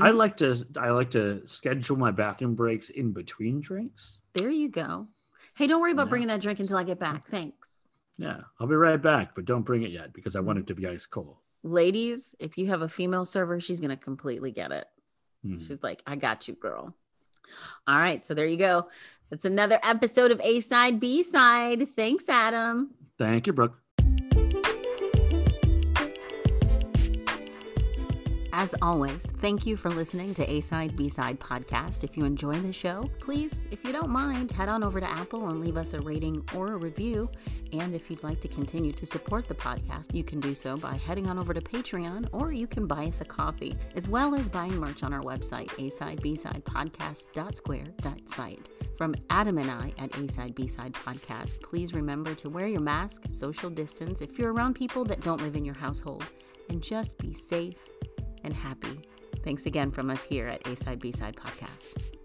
I like to schedule my bathroom breaks in between drinks. There you go. Hey, don't worry about bringing that drink until I get back. Thanks. Yeah, I'll be right back, but don't bring it yet because I want it to be ice cold. Ladies, if you have a female server, she's going to completely get it. She's like, I got you, girl. All right, so there you go. That's another episode of A Side, B Side. Thanks, Adam. Thank you, Brooke. As always, thank you for listening to A-Side B-Side Podcast. If you enjoy the show, please, if you don't mind, head on over to Apple and leave us a rating or a review. And if you'd like to continue to support the podcast, you can do so by heading on over to Patreon, or you can buy us a coffee, as well as buying merch on our website, asidebsidepodcast.square.site. From Adam and I at A-Side B-Side Podcast, please remember to wear your mask, social distance if you're around people that don't live in your household, and just be safe and happy. Thanks again from us here at A-Side B-Side Podcast.